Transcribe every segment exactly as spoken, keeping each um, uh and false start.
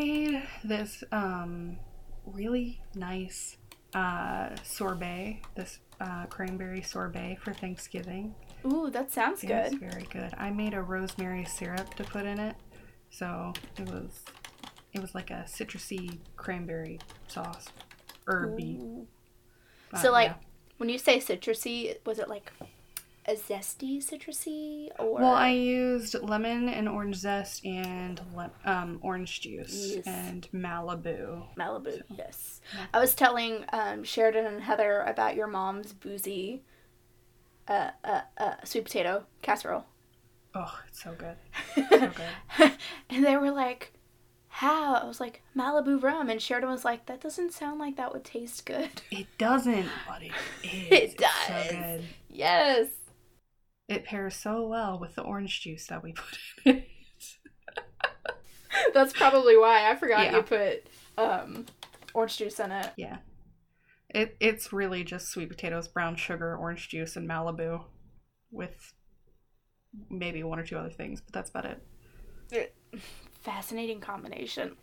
made this um, really nice uh, sorbet, this uh, cranberry sorbet for Thanksgiving. Ooh, that sounds good. It's very good. I made a rosemary syrup to put in it, so it was it was like a citrusy cranberry sauce, herby. Uh, so like, yeah. When you say citrusy, was it like a zesty citrusy or? Well, I used lemon and orange zest and le- um, orange juice yes. and Malibu. Malibu, so. Yes. I was telling um, Sheridan and Heather about your mom's boozy. Uh, uh, uh, sweet potato casserole. Oh, it's so good. It's so good. And they were like, how? I was like, Malibu rum. And Sheridan was like, that doesn't sound like that would taste good. It doesn't, but it is. It does. It's so good. Yes. It pairs so well with the orange juice that we put in it. That's probably why. I forgot yeah. you put um, orange juice in it. Yeah. It It's really just sweet potatoes, brown sugar, orange juice, and Malibu with maybe one or two other things, but that's about it. Fascinating combination.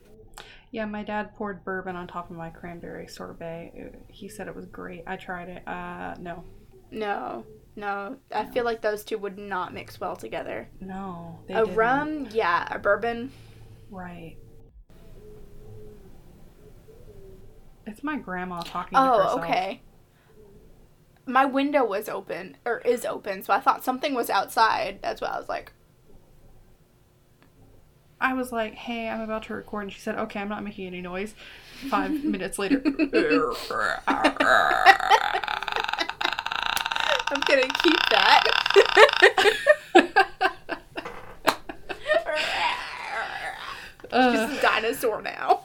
Yeah, my dad poured bourbon on top of my cranberry sorbet. It, he said it was great. I tried it. Uh, no. No. No. I no. feel like those two would not mix well together. No. They a didn't. Rum, yeah. A bourbon. Right. It's my grandma talking oh, to herself. Oh, okay. My window was open, or is open, so I thought something was outside. That's why I was like. I was like, hey, I'm about to record, and she said, okay, I'm not making any noise. Five minutes later. I'm going to keep that. uh. She's a dinosaur now.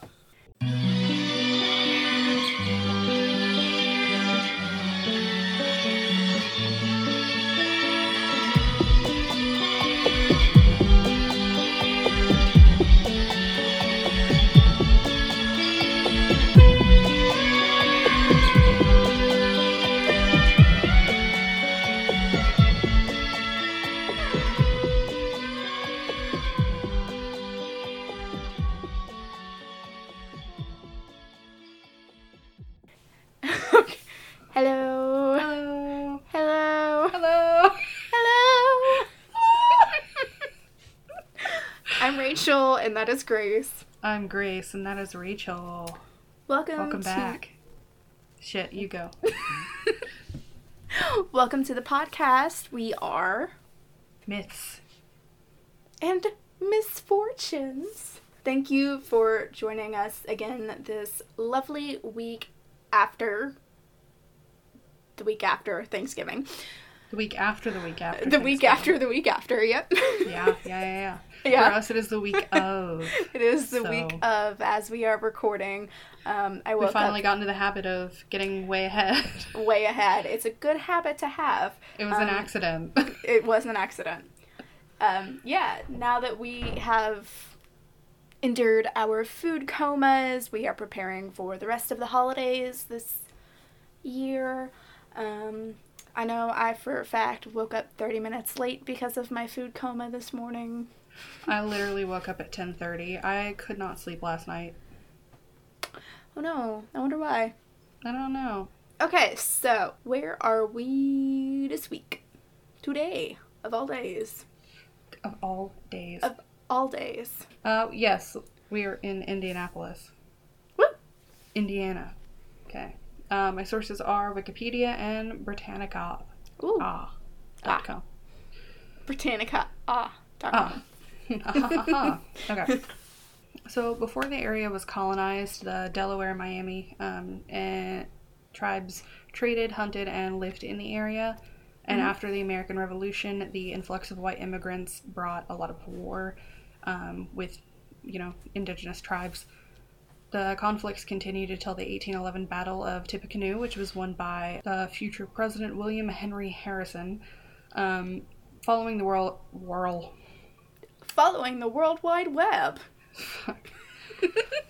And that is Grace. I'm Grace, and that is Rachel. Welcome Welcome to... back. Shit, you go. Welcome to the podcast. We are... Myths. And Misfortunes. Thank you for joining us again this lovely week after... The week after Thanksgiving. The week after the week after The week after the week after, yep. Yeah, yeah, yeah, yeah. Yeah. For us, it is the week of. It is the so. week of, as we are recording. Um, I woke We finally up, got into the habit of getting way ahead. Way ahead. It's a good habit to have. It was um, an accident. It was an accident. Um, yeah, now that we have endured our food comas, we are preparing for the rest of the holidays this year. Um, I know I, for a fact, woke up thirty minutes late because of my food coma this morning. I literally woke up at ten thirty. I could not sleep last night. Oh no, I wonder why. I don't know. Okay, so where are we this week? Today, of all days. Of all days. Of all days. Uh, yes, we are in Indianapolis. What? Indiana. Okay. Uh, my sources are Wikipedia and Britannica. Ooh. Ah. Dot com. Britannica. Ah. Dot com. Ah. Okay. So before the area was colonized, the Delaware, Miami um, and tribes traded, hunted, and lived in the area. And mm-hmm. after the American Revolution, the influx of white immigrants brought a lot of war um, with, you know, indigenous tribes. The conflicts continued until the eighteen eleven Battle of Tippecanoe, which was won by the future President William Henry Harrison. Um, following the world war. Following the World Wide Web.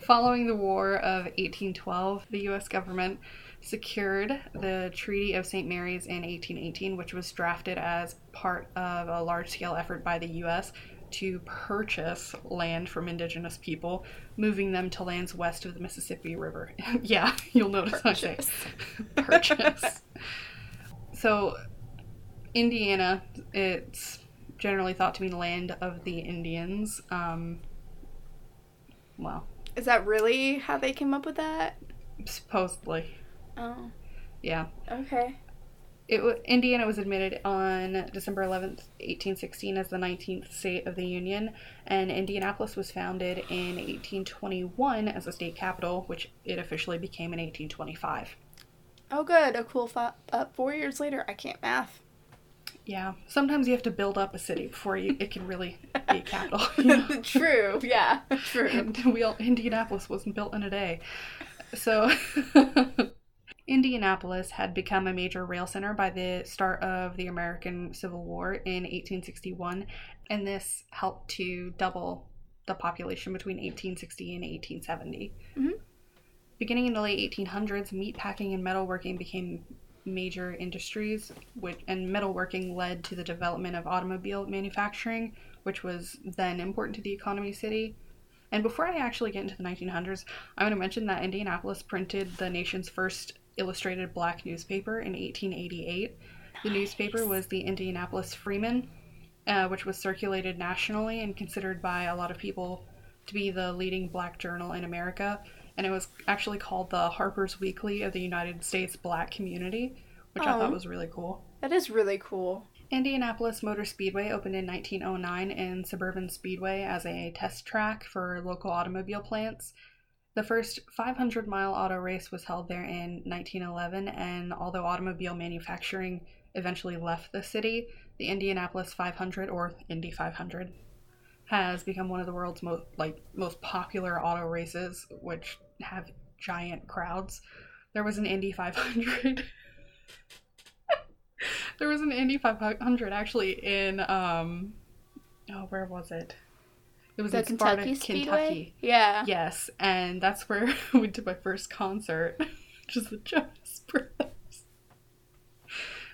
Following the War of eighteen twelve, the U S government secured the Treaty of Saint Mary's in eighteen eighteen, which was drafted as part of a large-scale effort by the U S to purchase land from indigenous people, moving them to lands west of the Mississippi River. Yeah, you'll notice purchase. I say purchase. So Indiana, it's generally thought to mean land of the Indians. Um, well. Is that really how they came up with that? Supposedly. Oh. Yeah. Okay. It w- Indiana was admitted on December eleventh, eighteen sixteen as the nineteenth state of the Union, and Indianapolis was founded in eighteen twenty-one as a state capital, which it officially became in eighteen twenty-five. Oh good, a cool f- uh, four years later. I can't math. Yeah, sometimes you have to build up a city before you, it can really be a capital. You know? True, yeah, true. And we all, Indianapolis wasn't built in a day. So, Indianapolis had become a major rail center by the start of the American Civil War in eighteen sixty-one, and this helped to double the population between eighteen sixty and eighteen seventy. Mm-hmm. Beginning in the late eighteen hundreds, meatpacking and metalworking became major industries, which and metalworking led to the development of automobile manufacturing, which was then important to the economy city. And before I actually get into the nineteen hundreds, I'm going to mention that Indianapolis printed the nation's first illustrated black newspaper in eighteen eighty-eight. Nice. The newspaper was the Indianapolis Freeman, uh, which was circulated nationally and considered by a lot of people to be the leading black journal in America. And it was actually called the Harper's Weekly of the United States Black Community, which oh, I thought was really cool. That is really cool. Indianapolis Motor Speedway opened in nineteen oh nine in Suburban Speedway as a test track for local automobile plants. The first five hundred mile auto race was held there in nineteen eleven, and although automobile manufacturing eventually left the city, the Indianapolis five hundred, or Indy five hundred, has become one of the world's most like most popular auto races, which have giant crowds. There was an Indy five hundred. There was an Indy five hundred actually in um oh where was it? It was the in Spartan Kentucky, Kentucky. Yeah. Yes, and that's where we did my first concert, which is the Jonas Press.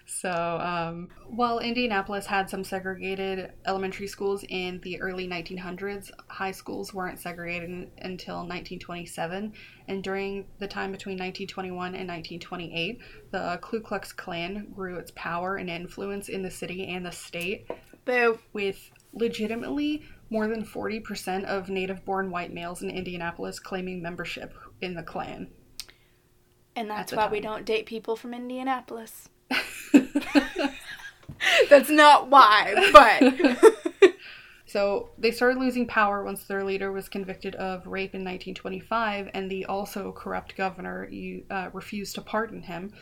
So, um, while Indianapolis had some segregated elementary schools in the early nineteen hundreds, high schools weren't segregated in, until nineteen twenty-seven, and during the time between nineteen twenty-one and nineteen twenty-eight, the Ku Klux Klan grew its power and influence in the city and the state. Boo. With legitimately more than forty percent of native-born white males in Indianapolis claiming membership in the Klan. And that's why time. We don't date people from Indianapolis. That's not why, but so they started losing power once their leader was convicted of rape in nineteen twenty-five, and the also corrupt governor you uh, refused to pardon him.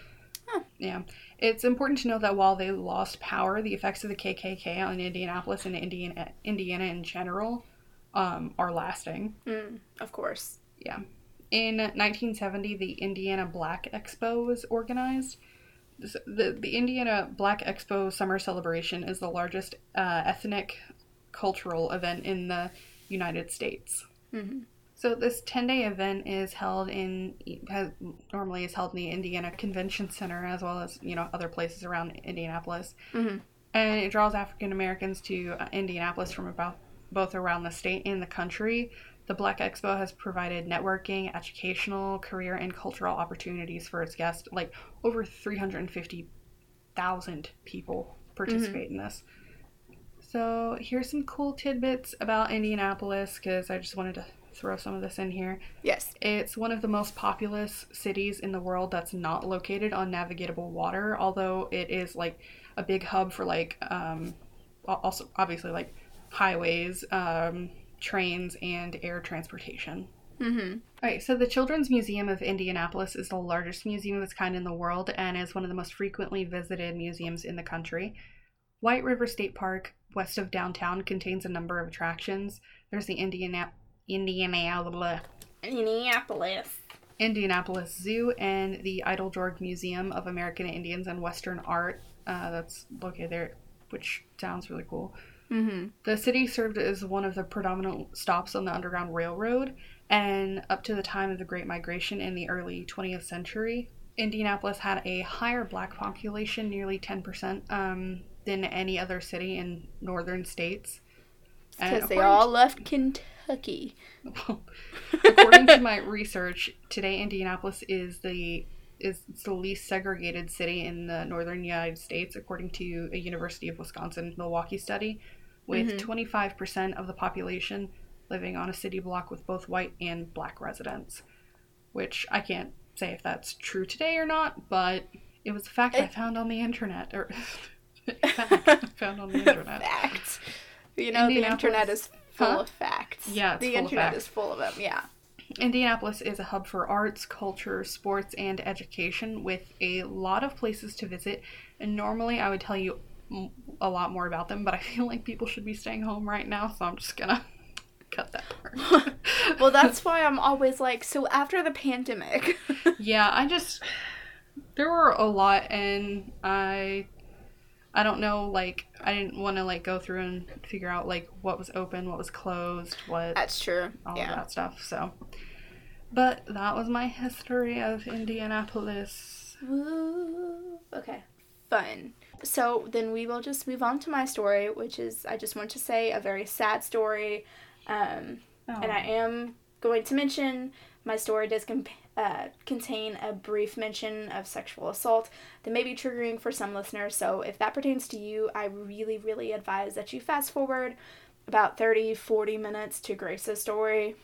Huh. Yeah, it's important to know that while they lost power, the effects of the K K K on Indianapolis and Indiana, Indiana in general, um, are lasting. Mm, of course. Yeah. In nineteen seventy, the Indiana Black Expo was organized. The, the Indiana Black Expo Summer Celebration is the largest uh, ethnic cultural event in the United States. Mm-hmm. So this ten-day event is held in, has, normally is held in the Indiana Convention Center, as well as, you know, other places around Indianapolis. Mm-hmm. And it draws African Americans to uh, Indianapolis from about both around the state and the country. The Black Expo has provided networking, educational, career, and cultural opportunities for its guests. Like, over three hundred fifty thousand people participate mm-hmm. in this. So, here's some cool tidbits about Indianapolis, because I just wanted to throw some of this in here. Yes. It's one of the most populous cities in the world that's not located on navigable water, although it is, like, a big hub for, like, um, also, obviously, like, highways, um... trains, and air transportation. Mm-hmm. All right, so the Children's Museum of Indianapolis is the largest museum of its kind in the world and is one of the most frequently visited museums in the country. White River State Park, west of downtown, contains a number of attractions. There's the Indiana... Indiana... Indianapolis. Indianapolis Zoo and the Idledorg Museum of American Indians and Western Art, uh, that's located there, which sounds really cool. Mm-hmm. The city served as one of the predominant stops on the Underground Railroad, and up to the time of the Great Migration in the early twentieth century, Indianapolis had a higher black population, nearly ten percent, um, than any other city in northern states. Because they all left Kentucky. According to my research, today Indianapolis is the is the least segregated city in the northern United States, according to a University of Wisconsin-Milwaukee study, with mm-hmm. twenty-five percent of the population living on a city block with both white and black residents, which I can't say if that's true today or not, but it was a fact it, I found on the internet. Or fact found on the internet. Fact. You know, the internet is full huh? of facts. Yeah, it's the full internet of facts. is full of them. Yeah. Indianapolis is a hub for arts, culture, sports, and education, with a lot of places to visit. And normally, I would tell you a lot more about them, but I feel like people should be staying home right now, so I'm just gonna cut that part. Well, that's why I'm always like, so after the pandemic. Yeah, I just there were a lot, and I. I don't know, like, I didn't want to, like, go through and figure out, like, what was open, what was closed, what... That's true. All yeah. of that stuff, so. But that was my history of Indianapolis. Woo. Okay. Fun. So, then we will just move on to my story, which is, I just want to say, a very sad story. Um, oh. And I am going to mention my story does comp- Uh, contain a brief mention of sexual assault that may be triggering for some listeners, so if that pertains to you, I really, really advise that you fast forward about thirty, forty minutes to Grace's story,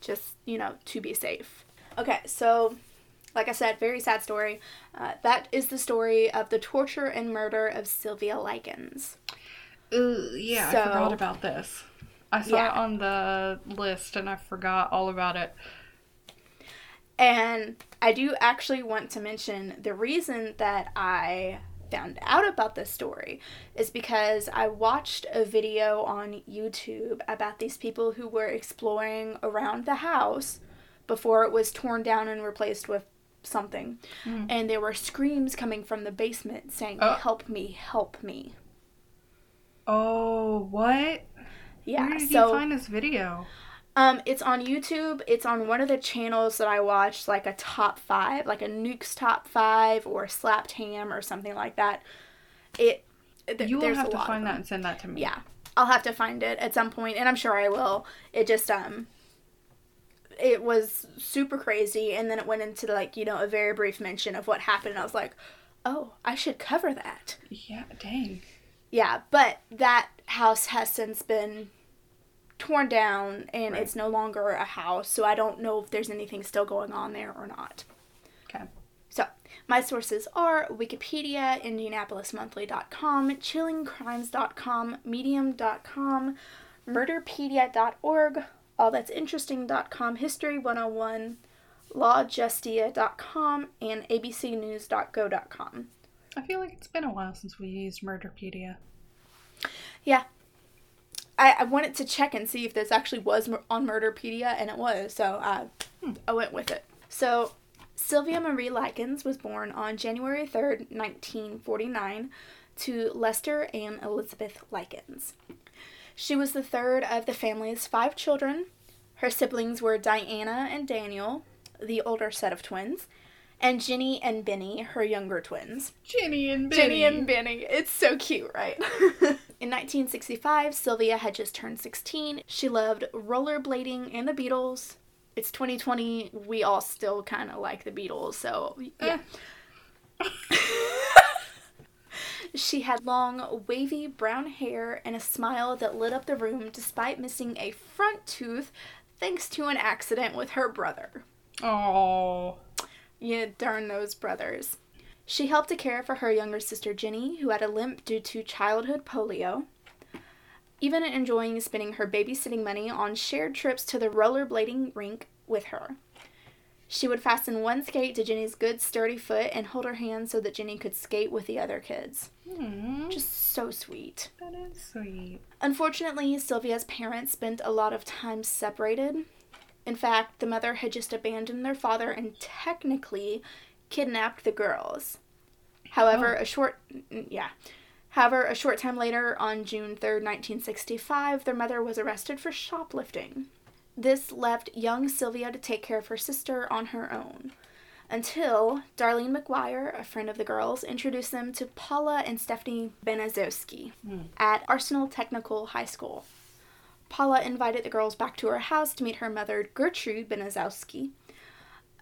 just, you know, to be safe. Okay, so, like I said, very sad story. Uh, that is the story of the torture and murder of Sylvia Likens. Uh, yeah, so, I forgot about this. I saw yeah. it on the list, and I forgot all about it. And I do actually want to mention the reason that I found out about this story is because I watched a video on YouTube about these people who were exploring around the house before it was torn down and replaced with something. Mm. And there were screams coming from the basement saying, oh. help me, help me. Oh, what? Yeah. Where did so, you find this video? Um, it's on YouTube. It's on one of the channels that I watched, like a top five, like a Nuke's top five or Slapped Ham or something like that. It. Th- you will have to find that and send that to me. Yeah, I'll have to find it at some point, and I'm sure I will. It just um. It was super crazy, and then it went into like you know a very brief mention of what happened. And I was like, oh, I should cover that. Yeah, dang. Yeah, but that house has since been torn down, and right. it's no longer a house, so I don't know if there's anything still going on there or not. Okay. So, my sources are Wikipedia, Indianapolis Monthly dot com, Chilling Crimes dot com, Medium dot com, Murderpedia dot org, All That's Interesting dot com, History one oh one, Law Justia dot com, and A B C News dot go dot com. I feel like it's been a while since we used Murderpedia. Yeah. I wanted to check and see if this actually was on Murderpedia, and it was, so I, hmm. I went with it. So, Sylvia Marie Likens was born on January third, nineteen forty-nine, to Lester and Elizabeth Likens. She was the third of the family's five children. Her siblings were Diana and Daniel, the older set of twins, and Ginny and Benny, her younger twins. Ginny and Benny. Ginny and Benny. It's so cute, right? In nineteen sixty-five, Sylvia had just turned sixteen. She loved rollerblading and the Beatles. It's twenty twenty. We all still kind of like the Beatles, so yeah. She had long, wavy brown hair and a smile that lit up the room despite missing a front tooth thanks to an accident with her brother. Oh. Yeah, darn those brothers. She helped to care for her younger sister Jenny, who had a limp due to childhood polio, even enjoying spending her babysitting money on shared trips to the rollerblading rink with her. She would fasten one skate to Jenny's good, sturdy foot and hold her hand so that Jenny could skate with the other kids. Aww. Just so sweet. That is sweet. Unfortunately, Sylvia's parents spent a lot of time separated. In fact, the mother had just abandoned their father and technically kidnapped the girls. However, oh. a short, yeah. However, a short time later, on June third, nineteen sixty-five, their mother was arrested for shoplifting. This left young Sylvia to take care of her sister on her own. until Darlene McGuire, a friend of the girls, introduced them to Paula and Stephanie Baniszewski mm. at Arsenal Technical High School. Paula invited the girls back to her house to meet her mother, Gertrude Baniszewski.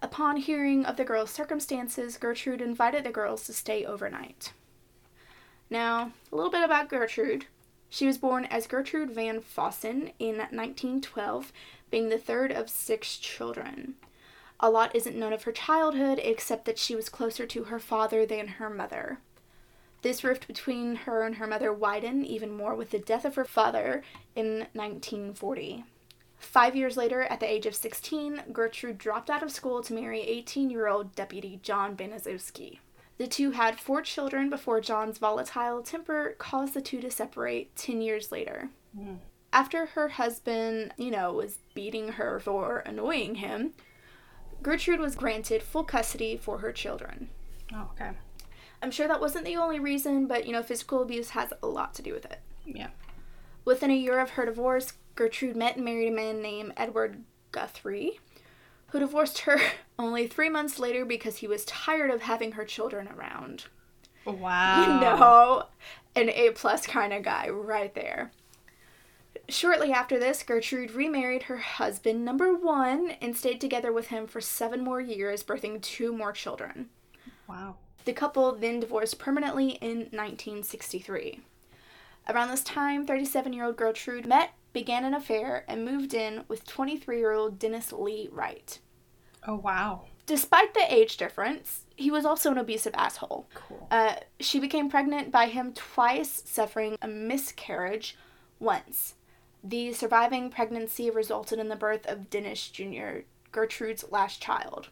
Upon hearing of the girls' circumstances, Gertrude invited the girls to stay overnight. Now, a little bit about Gertrude. She was born as Gertrude Van Fossen in nineteen twelve, being the third of six children. A lot isn't known of her childhood, except that she was closer to her father than her mother. This rift between her and her mother widened even more with the death of her father in nineteen forty. Five years later, at the age of sixteen, Gertrude dropped out of school to marry eighteen-year-old Deputy John Baniszewski. The two had four children before John's volatile temper caused the two to separate ten years later. Mm. After her husband, you know, was beating her for annoying him, Gertrude was granted full custody for her children. Oh, okay. I'm sure that wasn't the only reason, but, you know, physical abuse has a lot to do with it. Yeah. Within a year of her divorce, Gertrude met and married a man named Edward Guthrie, who divorced her only three months later because he was tired of having her children around. Wow. You know, an A-plus kind of guy right there. Shortly after this, Gertrude remarried her husband, number one, and stayed together with him for seven more years, birthing two more children. Wow. The couple then divorced permanently in nineteen sixty-three. Around this time, thirty-seven-year-old Gertrude met, began an affair, and moved in with twenty-three-year-old Dennis Lee Wright. Oh, wow. Despite the age difference, he was also an abusive asshole. Cool. Uh, she became pregnant by him twice, suffering a miscarriage once. The surviving pregnancy resulted in the birth of Dennis Junior, Gertrude's last child.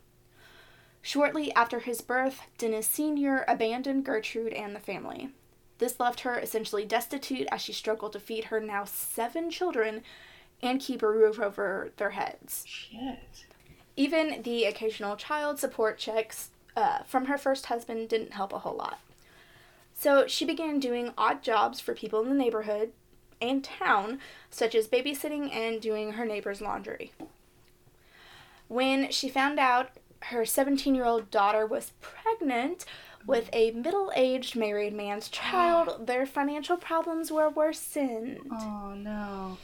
Shortly after his birth, Dennis Senior abandoned Gertrude and the family. This left her essentially destitute as she struggled to feed her now seven children and keep a roof over their heads. Shit. Even the occasional child support checks uh, from her first husband didn't help a whole lot. So she began doing odd jobs for people in the neighborhood and town, such as babysitting and doing her neighbor's laundry. When she found out her seventeen-year-old daughter was pregnant with a middle-aged married man's child, their financial problems were worsened. Oh, no.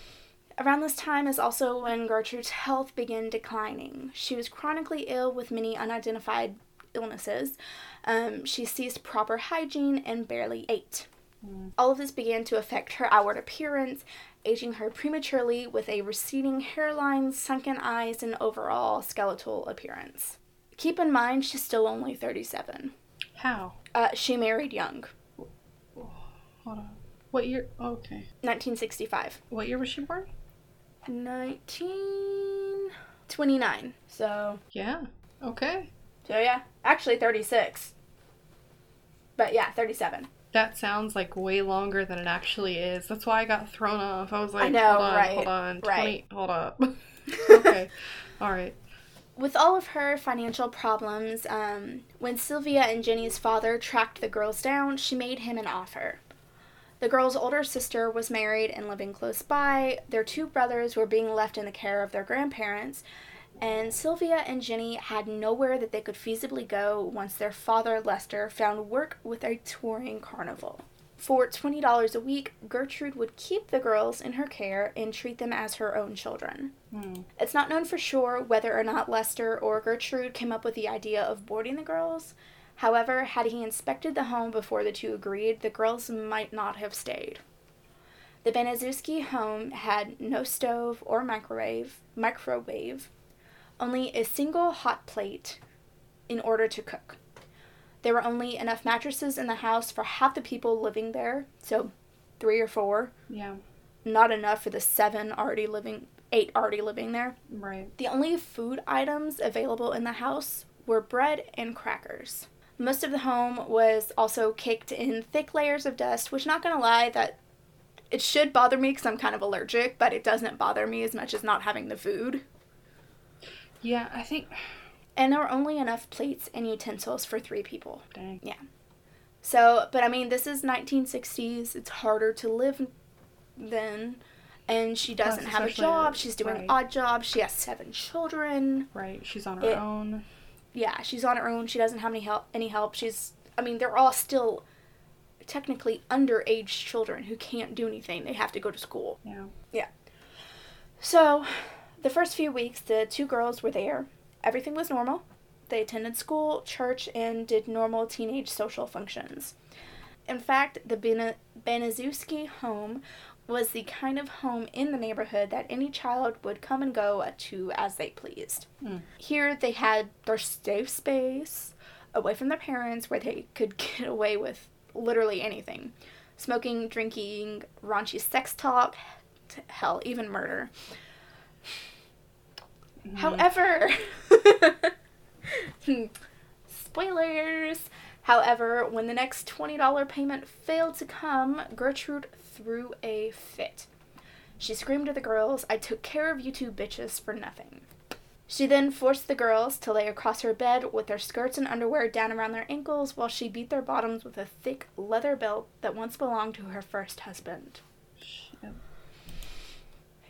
Around this time is also when Gertrude's health began declining. She was chronically ill with many unidentified illnesses. Um, she ceased proper hygiene and barely ate. Mm. All of this began to affect her outward appearance, aging her prematurely with a receding hairline, sunken eyes, and overall skeletal appearance. Keep in mind, she's still only thirty-seven. How? Uh, she married young. Hold on. What year? Okay. nineteen sixty-five. What year was she born? nineteen twenty-nine. So. Yeah. Okay. So, yeah. Actually, thirty-six. But, yeah, thirty-seven. That sounds like way longer than it actually is. That's why I got thrown off. I was like, I know, hold on, right, hold on. twenty, right. Hold up. Okay. All right. With all of her financial problems, um, when Sylvia and Jenny's father tracked the girls down, she made him an offer. The girls' older sister was married and living close by. Their two brothers were being left in the care of their grandparents, and Sylvia and Jenny had nowhere that they could feasibly go once their father, Lester, found work with a touring carnival. For twenty dollars a week, Gertrude would keep the girls in her care and treat them as her own children. Mm. It's not known for sure whether or not Lester or Gertrude came up with the idea of boarding the girls. However, had he inspected the home before the two agreed, the girls might not have stayed. The Baniszewski home had no stove or microwave, microwave, only a single hot plate in order to cook. There were only enough mattresses in the house for half the people living there, so three or four. Yeah. Not enough for the seven already living, eight already living there. Right. The only food items available in the house were bread and crackers. Most of the home was also caked in thick layers of dust, which, not gonna lie, that it should bother me because I'm kind of allergic, but it doesn't bother me as much as not having the food. Yeah, I think... And there were only enough plates and utensils for three people. Dang. Yeah. So, but I mean, this is nineteen sixties. It's harder to live then. And she doesn't have a job. She's doing odd jobs. She has seven children. Right. She's on her own. yeah, she's on her own. She doesn't have any help. Any help. She's, I mean, they're all still technically underage children who can't do anything. They have to go to school. Yeah. Yeah. So, the first few weeks, the two girls were there. Everything was normal. They attended school, church, and did normal teenage social functions. In fact, the Bana- Baniszewski home was the kind of home in the neighborhood that any child would come and go to as they pleased. Mm. Here, they had their safe space away from their parents where they could get away with literally anything. Smoking, drinking, raunchy sex talk, hell, even murder. Mm. However... Spoilers! However, when the next twenty dollars payment failed to come, Gertrude threw a fit. She screamed at the girls, "I took care of you two bitches for nothing." She then forced the girls to lay across her bed with their skirts and underwear down around their ankles while she beat their bottoms with a thick leather belt that once belonged to her first husband. Shit.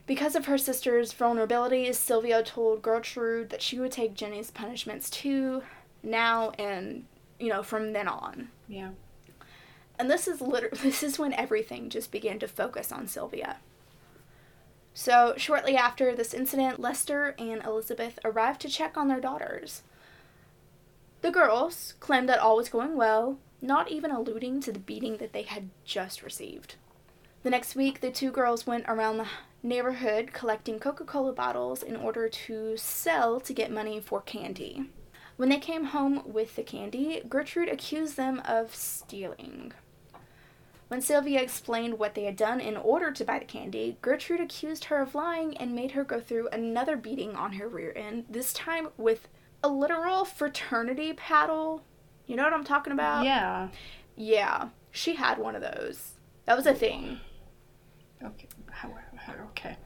Because of her sister's vulnerabilities, Sylvia told Gertrude that she would take Jenny's punishments too, now and, you know, from then on. Yeah. And this is literally, this is when everything just began to focus on Sylvia. So, shortly after this incident, Lester and Elizabeth arrived to check on their daughters. The girls claimed that all was going well, not even alluding to the beating that they had just received. The next week, the two girls went around the neighborhood collecting Coca-Cola bottles in order to sell to get money for candy. When they came home with the candy, Gertrude accused them of stealing. When Sylvia explained what they had done in order to buy the candy, Gertrude accused her of lying and made her go through another beating on her rear end, this time with a literal fraternity paddle. You know what I'm talking about? Yeah. Yeah. She had one of those. That was a thing. Okay. Okay.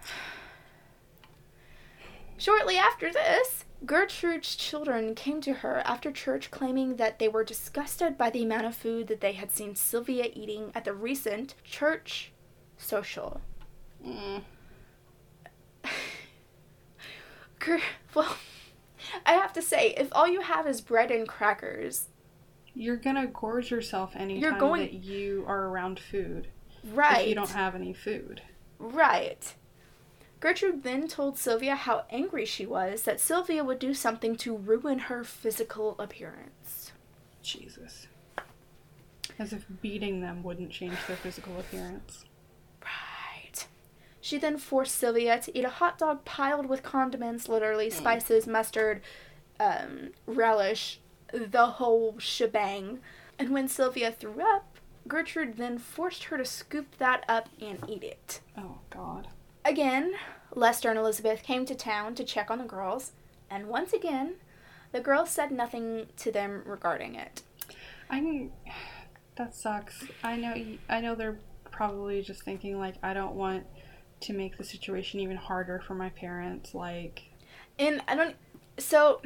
Shortly after this, Gertrude's children came to her after church claiming that they were disgusted by the amount of food that they had seen Sylvia eating at the recent church social. Mm. Ger- well, I have to say, if all you have is bread and crackers... You're going to gorge yourself any time going... that you are around food. Right. If you don't have any food. Right. Gertrude then told Sylvia how angry she was that Sylvia would do something to ruin her physical appearance. Jesus. As if beating them wouldn't change their physical appearance. Right. She then forced Sylvia to eat a hot dog piled with condiments, literally mm. spices, mustard, um, relish, the whole shebang. And when Sylvia threw up, Gertrude then forced her to scoop that up and eat it. Oh, God. Again, Lester and Elizabeth came to town to check on the girls, and once again, the girls said nothing to them regarding it. I mean, that sucks. I know, I know they're probably just thinking, like, I don't want to make the situation even harder for my parents, like... And I don't... So...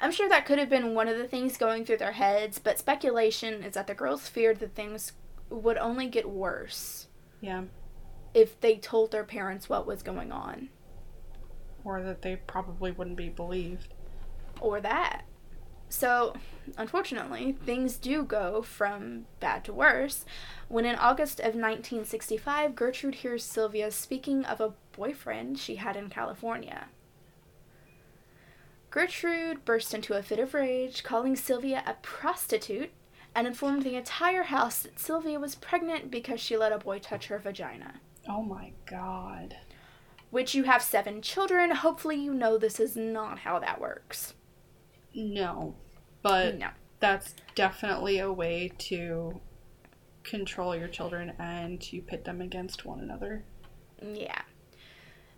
I'm sure that could have been one of the things going through their heads, but speculation is that the girls feared that things would only get worse. Yeah. If they told their parents what was going on. Or that they probably wouldn't be believed. Or that. So, unfortunately, things do go from bad to worse, when in August of nineteen sixty-five, Gertrude hears Sylvia speaking of a boyfriend she had in California. Gertrude burst into a fit of rage, calling Sylvia a prostitute, and informed the entire house that Sylvia was pregnant because she let a boy touch her vagina. Oh my God. Which, you have seven children. Hopefully you know this is not how that works. No, but no. That's definitely a way to control your children and to pit them against one another. Yeah.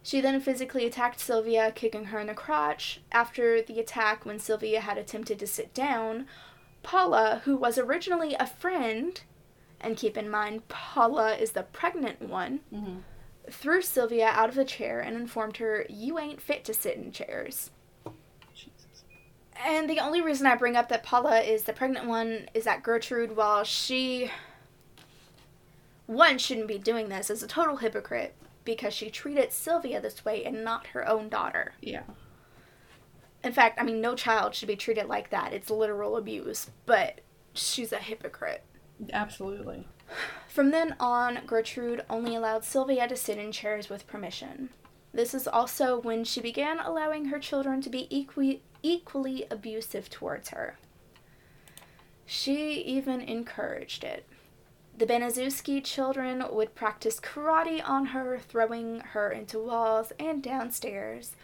She then physically attacked Sylvia, kicking her in the crotch. After the attack, when Sylvia had attempted to sit down, Paula, who was originally a friend, and keep in mind, Paula is the pregnant one, mm-hmm. threw Sylvia out of the chair and informed her, "You ain't fit to sit in chairs." Jesus. And the only reason I bring up that Paula is the pregnant one is that Gertrude, while she, one, shouldn't be doing this, is a total hypocrite, because she treated Sylvia this way and not her own daughter. Yeah. In fact, I mean, no child should be treated like that. It's literal abuse, but she's a hypocrite. Absolutely. From then on, Gertrude only allowed Sylvia to sit in chairs with permission. This is also when she began allowing her children to be equi- equally abusive towards her. She even encouraged it. The Baniszewski children would practice karate on her, throwing her into walls and downstairs,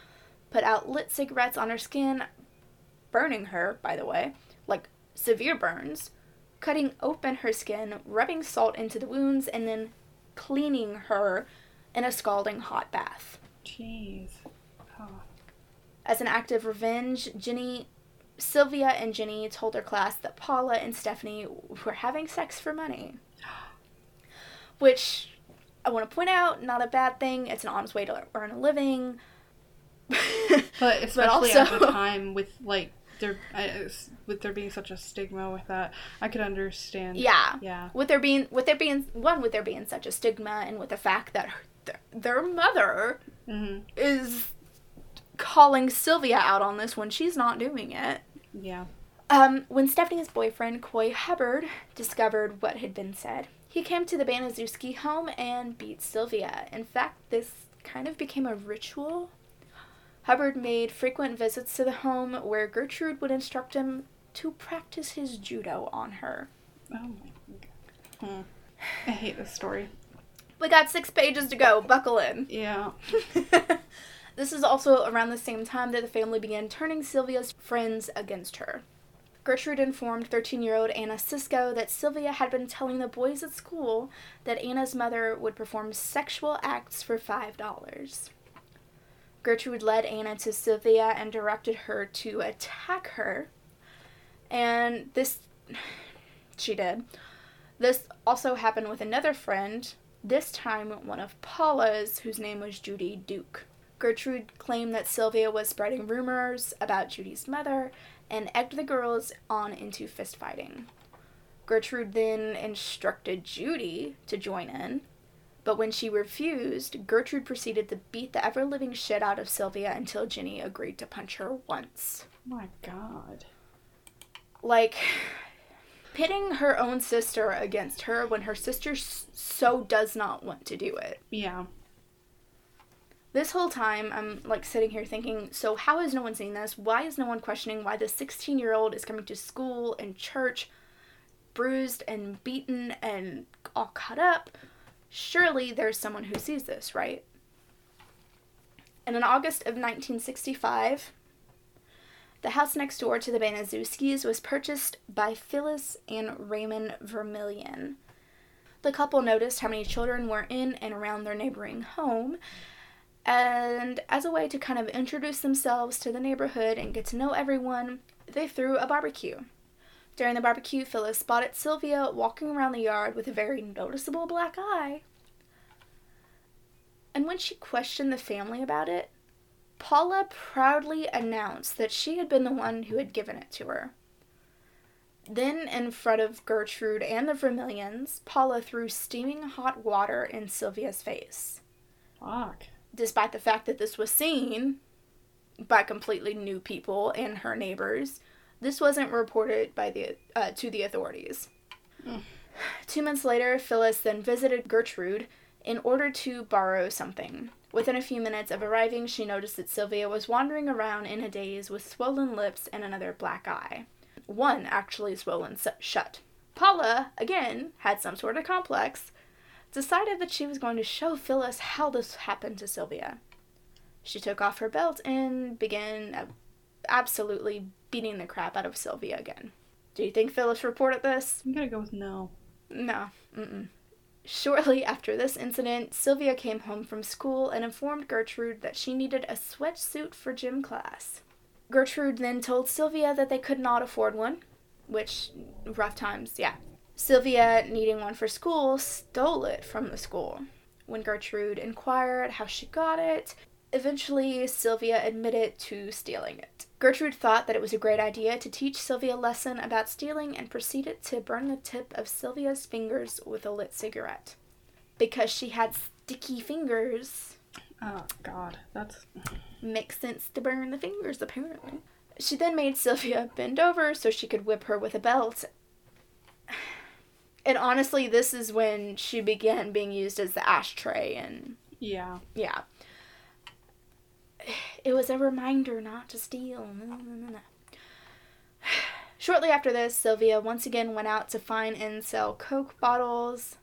put out lit cigarettes on her skin, burning her, by the way, like severe burns, cutting open her skin, rubbing salt into the wounds, and then cleaning her in a scalding hot bath. Jeez. Oh. As an act of revenge, Ginny, Sylvia and Ginny told their class that Paula and Stephanie were having sex for money. Which, I want to point out, not a bad thing. It's an honest way to earn a living. But especially but also, at the time, with like there I, with there being such a stigma with that, I could understand. Yeah, yeah. With there being, with there being one, with there being such a stigma, and with the fact that her, th- their mother mm-hmm. is calling Sylvia out on this when she's not doing it. Yeah. Um. When Stephanie's boyfriend Coy Hubbard discovered what had been said, he came to the Baniszewski home and beat Sylvia. In fact, this kind of became a ritual. Hubbard made frequent visits to the home where Gertrude would instruct him to practice his judo on her. Oh my god. Hmm. I hate this story. We got six pages to go. Buckle in. Yeah. This is also around the same time that the family began turning Sylvia's friends against her. Gertrude informed thirteen-year-old Anna Sisko that Sylvia had been telling the boys at school that Anna's mother would perform sexual acts for five dollars. Gertrude led Anna to Sylvia and directed her to attack her. And this, she did. This also happened with another friend, this time one of Paula's, whose name was Judy Duke. Gertrude claimed that Sylvia was spreading rumors about Judy's mother and egged the girls on into fistfighting. Gertrude then instructed Judy to join in. But when she refused, Gertrude proceeded to beat the ever-living shit out of Sylvia until Ginny agreed to punch her once. Oh my god. Like, pitting her own sister against her when her sister so does not want to do it. Yeah. This whole time, I'm, like, sitting here thinking, so how has no one seen this? Why is no one questioning why this sixteen-year-old is coming to school and church bruised and beaten and all cut up? Surely there's someone who sees this, right? And in August of nineteen sixty-five, the house next door to the Baniszewskis was purchased by Phyllis and Raymond Vermilion. The couple noticed how many children were in and around their neighboring home, and as a way to kind of introduce themselves to the neighborhood and get to know everyone, they threw a barbecue. During the barbecue, Phyllis spotted Sylvia walking around the yard with a very noticeable black eye. And when she questioned the family about it, Paula proudly announced that she had been the one who had given it to her. Then, in front of Gertrude and the Vermilions, Paula threw steaming hot water in Sylvia's face. Fuck. Despite the fact that this was seen by completely new people and her neighbors, this wasn't reported by the uh, to the authorities. Mm. Two months later, Phyllis then visited Gertrude in order to borrow something. Within a few minutes of arriving, she noticed that Sylvia was wandering around in a daze with swollen lips and another black eye. One actually swollen su- shut. Paula, again, had some sort of complex, decided that she was going to show Phyllis how this happened to Sylvia. She took off her belt and began a- absolutely beating the crap out of Sylvia again. Do you think Phyllis reported this? I'm gonna go with no. No. Mm-mm. Shortly after this incident, Sylvia came home from school and informed Gertrude that she needed a sweatsuit for gym class. Gertrude then told Sylvia that they could not afford one, which, rough times, yeah. Sylvia, needing one for school, stole it from the school. When Gertrude inquired how she got it, eventually, Sylvia admitted to stealing it. Gertrude thought that it was a great idea to teach Sylvia a lesson about stealing and proceeded to burn the tip of Sylvia's fingers with a lit cigarette. Because she had sticky fingers. Oh, God. That's... Makes sense to burn the fingers, apparently. She then made Sylvia bend over so she could whip her with a belt. And honestly, this is when she began being used as the ashtray and... Yeah. Yeah. It was a reminder not to steal. Shortly after this, Sylvia once again went out to find and sell Coke bottles.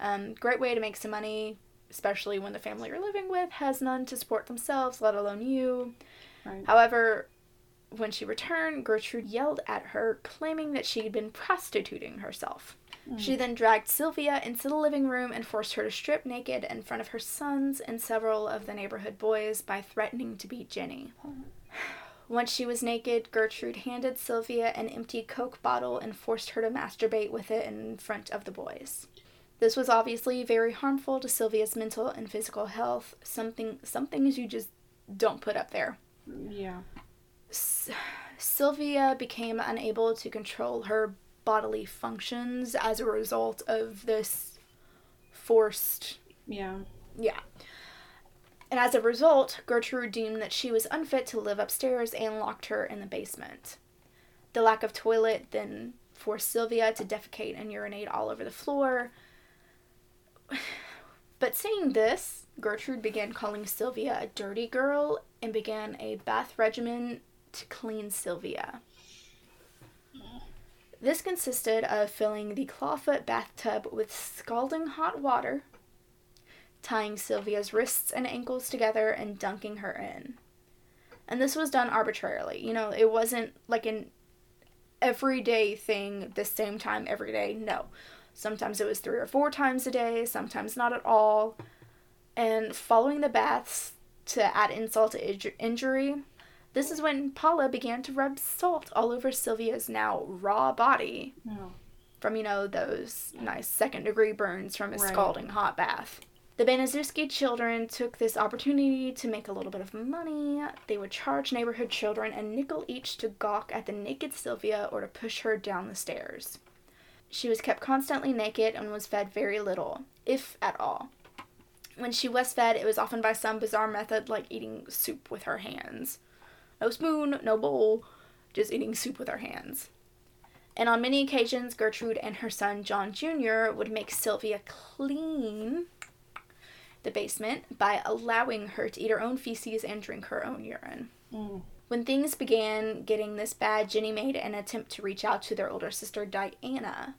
Um, great way to make some money, especially when the family you're living with has none to support themselves, let alone you. Right. However, when she returned, Gertrude yelled at her, claiming that she had been prostituting herself. Mm. She then dragged Sylvia into the living room and forced her to strip naked in front of her sons and several of the neighborhood boys by threatening to beat Jenny. Mm. Once she was naked, Gertrude handed Sylvia an empty Coke bottle and forced her to masturbate with it in front of the boys. This was obviously very harmful to Sylvia's mental and physical health, something some things you just don't put up there. Yeah. S- Sylvia became unable to control her bodily functions as a result of this forced... Yeah. Yeah. And as a result, Gertrude deemed that she was unfit to live upstairs and locked her in the basement. The lack of toilet then forced Sylvia to defecate and urinate all over the floor. But seeing this, Gertrude began calling Sylvia a dirty girl and began a bath regimen to clean Sylvia. This consisted of filling the clawfoot bathtub with scalding hot water, tying Sylvia's wrists and ankles together, and dunking her in. And this was done arbitrarily. You know, it wasn't like an everyday thing the same time every day. No. Sometimes it was three or four times a day, sometimes not at all. And following the baths to add insult to injury, this is when Paula began to rub salt all over Sylvia's now raw body. Oh. From, you know, those nice second-degree burns from a right. scalding hot bath. The Baniszewski children took this opportunity to make a little bit of money. They would charge neighborhood children a nickel each to gawk at the naked Sylvia or to push her down the stairs. She was kept constantly naked and was fed very little, if at all. When she was fed, it was often by some bizarre method like eating soup with her hands. No spoon, no bowl, just eating soup with her hands. And on many occasions, Gertrude and her son, John Junior, would make Sylvia clean the basement by allowing her to eat her own feces and drink her own urine. Mm. When things began getting this bad, Jenny made an attempt to reach out to their older sister, Diana.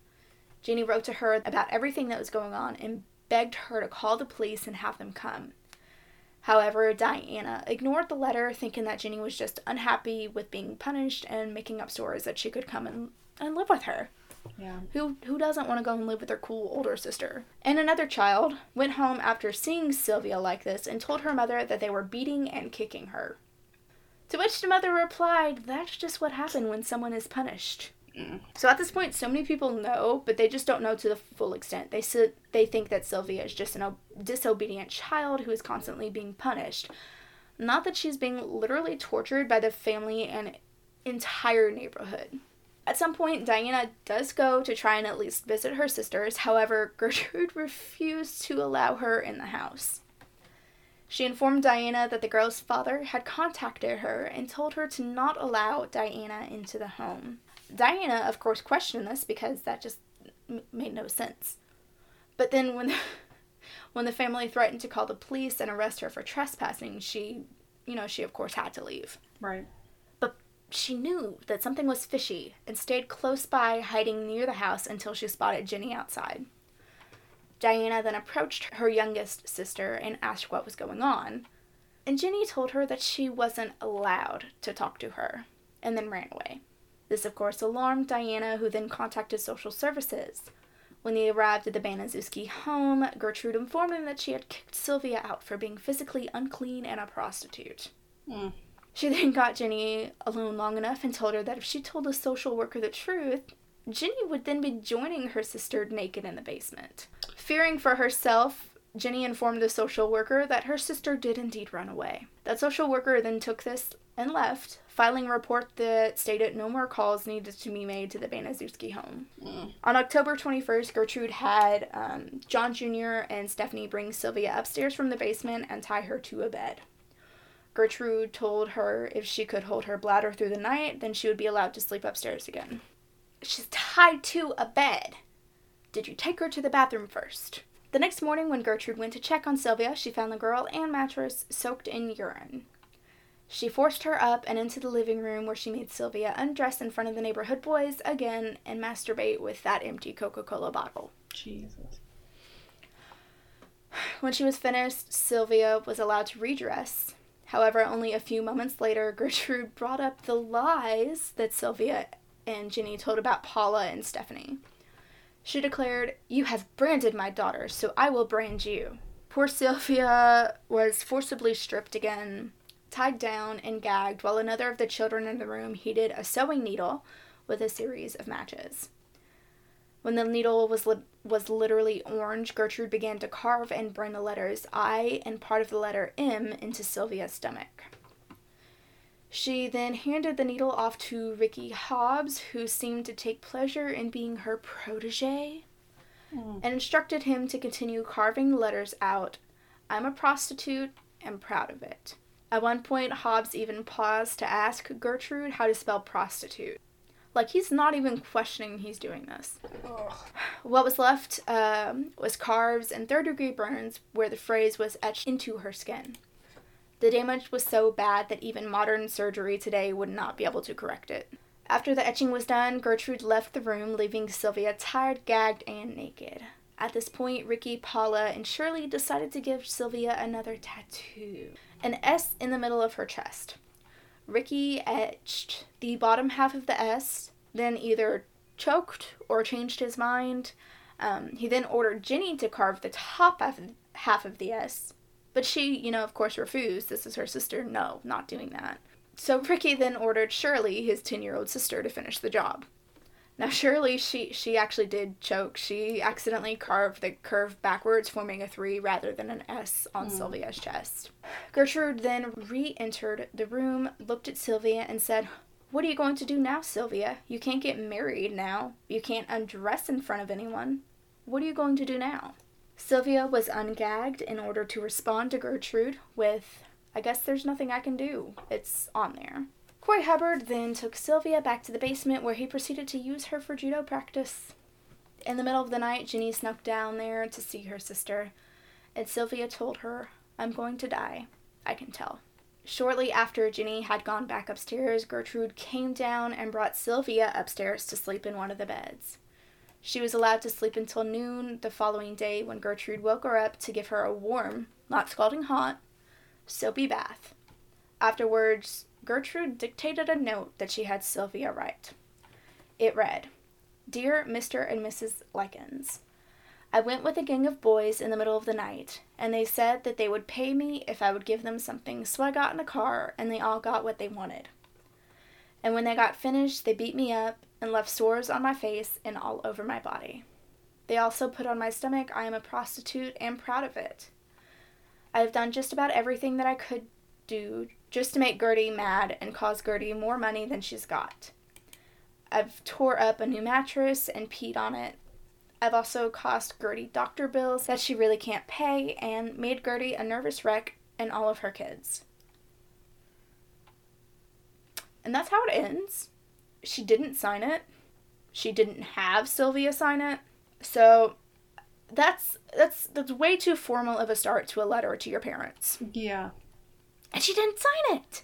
Jenny wrote to her about everything that was going on and begged her to call the police and have them come. However, Diana ignored the letter, thinking that Jenny was just unhappy with being punished and making up stories that she could come and, and live with her. Yeah. Who who doesn't want to go and live with her cool older sister? And another child went home after seeing Sylvia like this and told her mother that they were beating and kicking her. To which the mother replied, "That's just what happened when someone is punished." Mm. So at this point, so many people know, but they just don't know to the full extent. They su- they think that Sylvia is just an o- disobedient child who is constantly being punished. Not that she's being literally tortured by the family and entire neighborhood. At some point, Diana does go to try and at least visit her sisters. However, Gertrude refused to allow her in the house. She informed Diana that the girl's father had contacted her and told her to not allow Diana into the home. Diana, of course, questioned this because that just m- made no sense. But then when the, when the family threatened to call the police and arrest her for trespassing, she, you know, she of course had to leave. Right. But she knew that something was fishy and stayed close by, hiding near the house until she spotted Jenny outside. Diana then approached her youngest sister and asked what was going on, and Jenny told her that she wasn't allowed to talk to her, and then ran away. This, of course, alarmed Diana, who then contacted social services. When they arrived at the Baniszewski home, Gertrude informed them that she had kicked Sylvia out for being physically unclean and a prostitute. Mm. She then got Jenny alone long enough and told her that if she told a social worker the truth, Jenny would then be joining her sister naked in the basement. Fearing for herself, Jenny informed the social worker that her sister did indeed run away. That social worker then took this and left, filing a report that stated no more calls needed to be made to the Baniszewski home. Mm. On October twenty-first, Gertrude had um, John Junior and Stephanie bring Sylvia upstairs from the basement and tie her to a bed. Gertrude told her if she could hold her bladder through the night, then she would be allowed to sleep upstairs again. She's tied to a bed. Did you take her to the bathroom first? The next morning when Gertrude went to check on Sylvia, she found the girl and mattress soaked in urine. She forced her up and into the living room where she made Sylvia undress in front of the neighborhood boys again and masturbate with that empty Coca-Cola bottle. Jesus. When she was finished, Sylvia was allowed to redress. However, only a few moments later, Gertrude brought up the lies that Sylvia and Ginny told about Paula and Stephanie. She declared, "You have branded my daughter, so I will brand you." Poor Sylvia was forcibly stripped again, tied down and gagged, while another of the children in the room heated a sewing needle with a series of matches. When the needle was li- was literally orange, Gertrude began to carve and burn the letters I and part of the letter M into Sylvia's stomach. She then handed the needle off to Ricky Hobbs, who seemed to take pleasure in being her protege, mm. and instructed him to continue carving the letters out. "I'm a prostitute and proud of it." At one point, Hobbs even paused to ask Gertrude how to spell prostitute. Like, he's not even questioning he's doing this. Ugh. What was left um, was carves and third-degree burns where the phrase was etched into her skin. The damage was so bad that even modern surgery today would not be able to correct it. After the etching was done, Gertrude left the room, leaving Sylvia tired, gagged, and naked. At this point, Ricky, Paula, and Shirley decided to give Sylvia another tattoo. An S in the middle of her chest. Ricky etched the bottom half of the S, then either choked or changed his mind. Um, he then ordered Ginny to carve the top half of the S, but she, you know, of course refused. This is her sister. No, not doing that. So Ricky then ordered Shirley, his ten-year-old sister, to finish the job. Now Shirley, she, she actually did choke. She accidentally carved the curve backwards, forming a three rather than an S on mm. Sylvia's chest. Gertrude then re-entered the room, looked at Sylvia, and said, "What are you going to do now, Sylvia? You can't get married now. You can't undress in front of anyone. What are you going to do now?" Sylvia was ungagged in order to respond to Gertrude with, "I guess there's nothing I can do. It's on there." Coy Hubbard then took Sylvia back to the basement where he proceeded to use her for judo practice. In the middle of the night, Ginny snuck down there to see her sister, and Sylvia told her, "I'm going to die. I can tell." Shortly after Ginny had gone back upstairs, Gertrude came down and brought Sylvia upstairs to sleep in one of the beds. She was allowed to sleep until noon the following day when Gertrude woke her up to give her a warm, not scalding hot, soapy bath. Afterwards, Gertrude dictated a note that she had Sylvia write. It read, "Dear Mister and Missus Likens, I went with a gang of boys in the middle of the night, and they said that they would pay me if I would give them something, so I got in the car, and they all got what they wanted. And when they got finished, they beat me up and left sores on my face and all over my body. They also put on my stomach, 'I am a prostitute and proud of it.' I have done just about everything that I could do just to make Gertie mad and cause Gertie more money than she's got. I've tore up a new mattress and peed on it. I've also cost Gertie doctor bills that she really can't pay and made Gertie a nervous wreck and all of her kids." And that's how it ends. She didn't sign it. She didn't have Sylvia sign it. So that's that's that's way too formal of a start to a letter to your parents. Yeah. And she didn't sign it.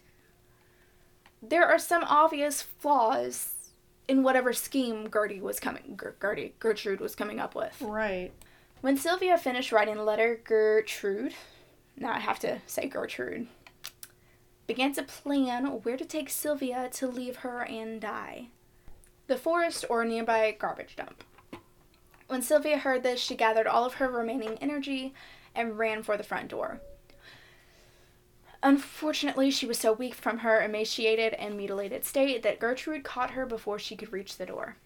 There are some obvious flaws in whatever scheme Gertie was coming, G- Gertie, Gertrude was coming up with. Right. When Sylvia finished writing the letter, Gertrude, now I have to say Gertrude, began to plan where to take Sylvia to leave her and die. The forest or nearby garbage dump. When Sylvia heard this, she gathered all of her remaining energy and ran for the front door. Unfortunately, she was so weak from her emaciated and mutilated state that Gertrude caught her before she could reach the door.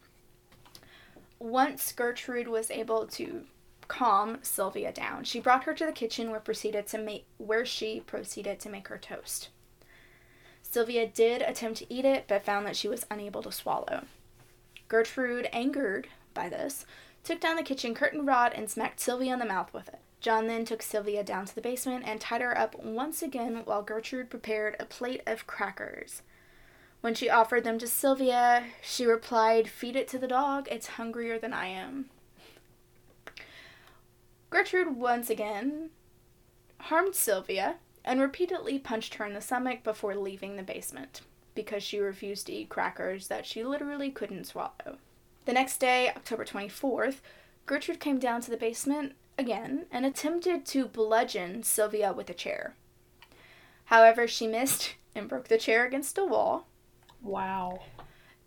Once Gertrude was able to calm Sylvia down, she brought her to the kitchen where proceeded to make where she proceeded to make her toast. Sylvia did attempt to eat it, but found that she was unable to swallow. Gertrude, angered by this, took down the kitchen curtain rod and smacked Sylvia in the mouth with it. John then took Sylvia down to the basement and tied her up once again while Gertrude prepared a plate of crackers. When she offered them to Sylvia, she replied, "Feed it to the dog, it's hungrier than I am." Gertrude once again harmed Sylvia and repeatedly punched her in the stomach before leaving the basement because she refused to eat crackers that she literally couldn't swallow. The next day, October twenty-fourth, Gertrude came down to the basement again and attempted to bludgeon Sylvia with a chair. However, she missed and broke the chair against a wall. Wow.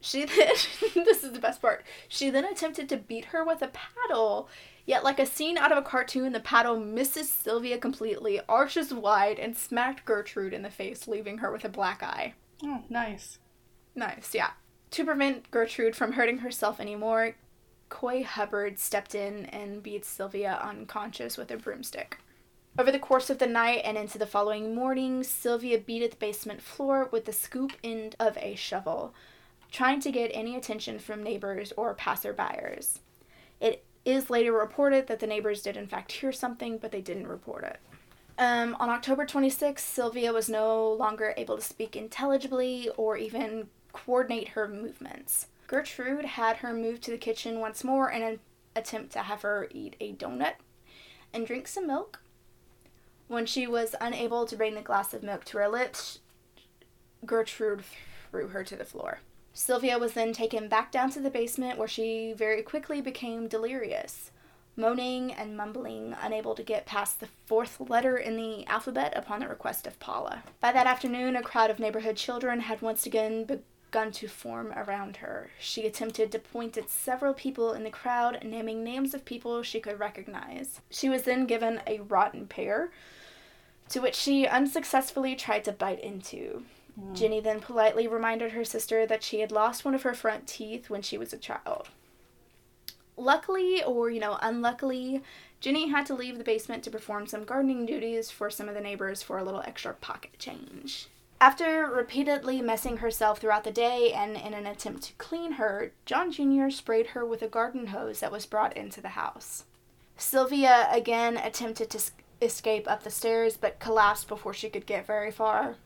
She then, this is the best part, she then attempted to beat her with a paddle, yet like a scene out of a cartoon, the paddle misses Sylvia completely, arches wide, and smacked Gertrude in the face, leaving her with a black eye. Oh, nice. Nice, yeah. To prevent Gertrude from hurting herself anymore, Coy Hubbard stepped in and beat Sylvia unconscious with a broomstick. Over the course of the night and into the following morning, Sylvia beat at the basement floor with the scoop end of a shovel, trying to get any attention from neighbors or passerbyers. It is later reported that the neighbors did in fact hear something, but they didn't report it. Um, on October twenty-sixth, Sylvia was no longer able to speak intelligibly or even coordinate her movements. Gertrude had her moved to the kitchen once more in an attempt to have her eat a donut and drink some milk. When she was unable to bring the glass of milk to her lips, Gertrude threw her to the floor. Sylvia was then taken back down to the basement, where she very quickly became delirious, moaning and mumbling, unable to get past the fourth letter in the alphabet upon the request of Paula. By that afternoon, a crowd of neighborhood children had once again begun to form around her. She attempted to point at several people in the crowd, naming names of people she could recognize. She was then given a rotten pear, to which she unsuccessfully tried to bite into. Ginny then politely reminded her sister that she had lost one of her front teeth when she was a child. Luckily, or, you know, unluckily, Ginny had to leave the basement to perform some gardening duties for some of the neighbors for a little extra pocket change. After repeatedly messing herself throughout the day and in an attempt to clean her, John Junior sprayed her with a garden hose that was brought into the house. Sylvia again attempted to escape up the stairs, but collapsed before she could get very far.